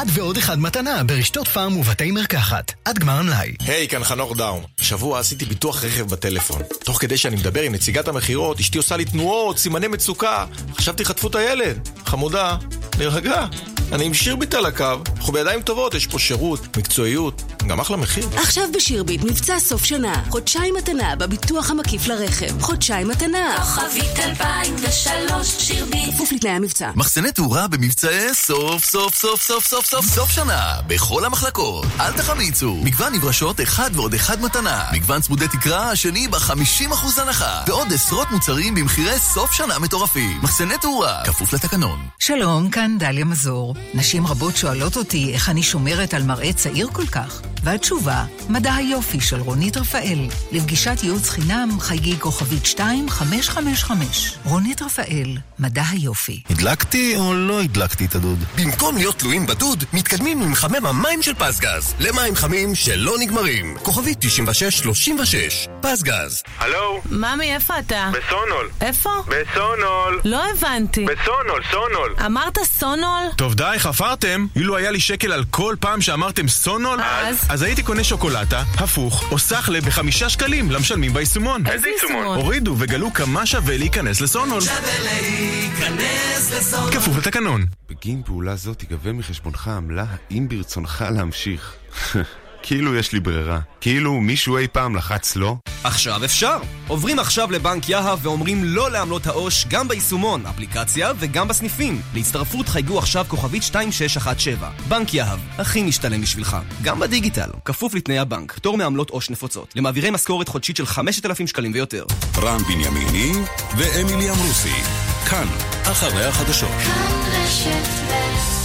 מתנה ברשתות פארם ובתי מרקחת. עד גמר המלאי. היי, כאן חנוך דאום. שבוע עשיתי ביטוח רכב בטלפון. תוך כדי שאני מדבר עם נציגת המחירות, אשתי עושה לי תנועות, סימני מצוקה. חשבתי חטפו את הילד. חמודה, נרגע. אני עם שירביט על הקו, אנחנו בידיים טובות, יש פה שירות, מקצועיות, גם אחלה מחיר. עכשיו בשירביט מבצע סוף שנה, 2 מתנה בביטוח המקיף לרכב, 2 מתנה. כוכבית 2003 שירביט. כפוף לתנאי המבצע. מחסני תאורה במבצעי סוף סוף סוף סוף סוף סוף סוף שנה, בכל המחלקות. אל תחמיצו, מגוון נברשות 1+1 מתנה, מגוון צמודי תקרה השני ב50% הנחה, ועוד עשרות מוצרים במחירי סוף שנה מטורפים. מחסני תאורה, כפוף לתקנון. שלום, כאן דליה מזור. נשים רבות שואלות אותי איך אני שומרת על מראה צעיר כל כך, והתשובה, מדע היופי של רונית רפאל. לפגישת ייעוץ חינם, חייגי כוכבית 2555. רונית רפאל, מדע היופי. הדלקתי או לא הדלקתי את הדוד? במקום להיות תלויים בדוד, מתקדמים עם חמם המים של פזגז, למים חמים שלא נגמרים. כוכבית 9636. פזגז. הלו? ממי, איפה אתה? בסונול. איפה? בסונול. לא הבנתי. בסונול, סונול. אמרת סונול? טוב די, חפרתם. אילו היה לי שקל על כל פעם שאמרתם סונול, אז הייתי קונה שוקולטה, הפוך, או סחלה ב5 שקלים, למשלמים ביישומון. איזה יישומון? הורידו וגלו כמה שווה להיכנס לסונול. שווה להיכנס לסונול. כפוף לתקנון. בגין פעולה זאת תיגבה מחשבונך עמלה, האם ברצונך להמשיך? כאילו יש לי ברירה, כאילו מישהו אי פעם לחץ לא. עכשיו אפשר. עוברים עכשיו לבנק יהב ואומרים לא לעמלות העו"ש גם ביישומון, אפליקציה וגם בסניפים. להצטרפות חייגו עכשיו כוכבית 2617. בנק יהב, הכי משתלם בשבילך. גם בדיגיטל. כפוף לתנאי הבנק. פטור מעמלות עו"ש נפוצות. למעבירי משכורת חודשית של 5,000 שקלים ויותר. רן בנימיני ואמילי אמרוסי. כאן, אחרי החדשות. כאן רשת ו...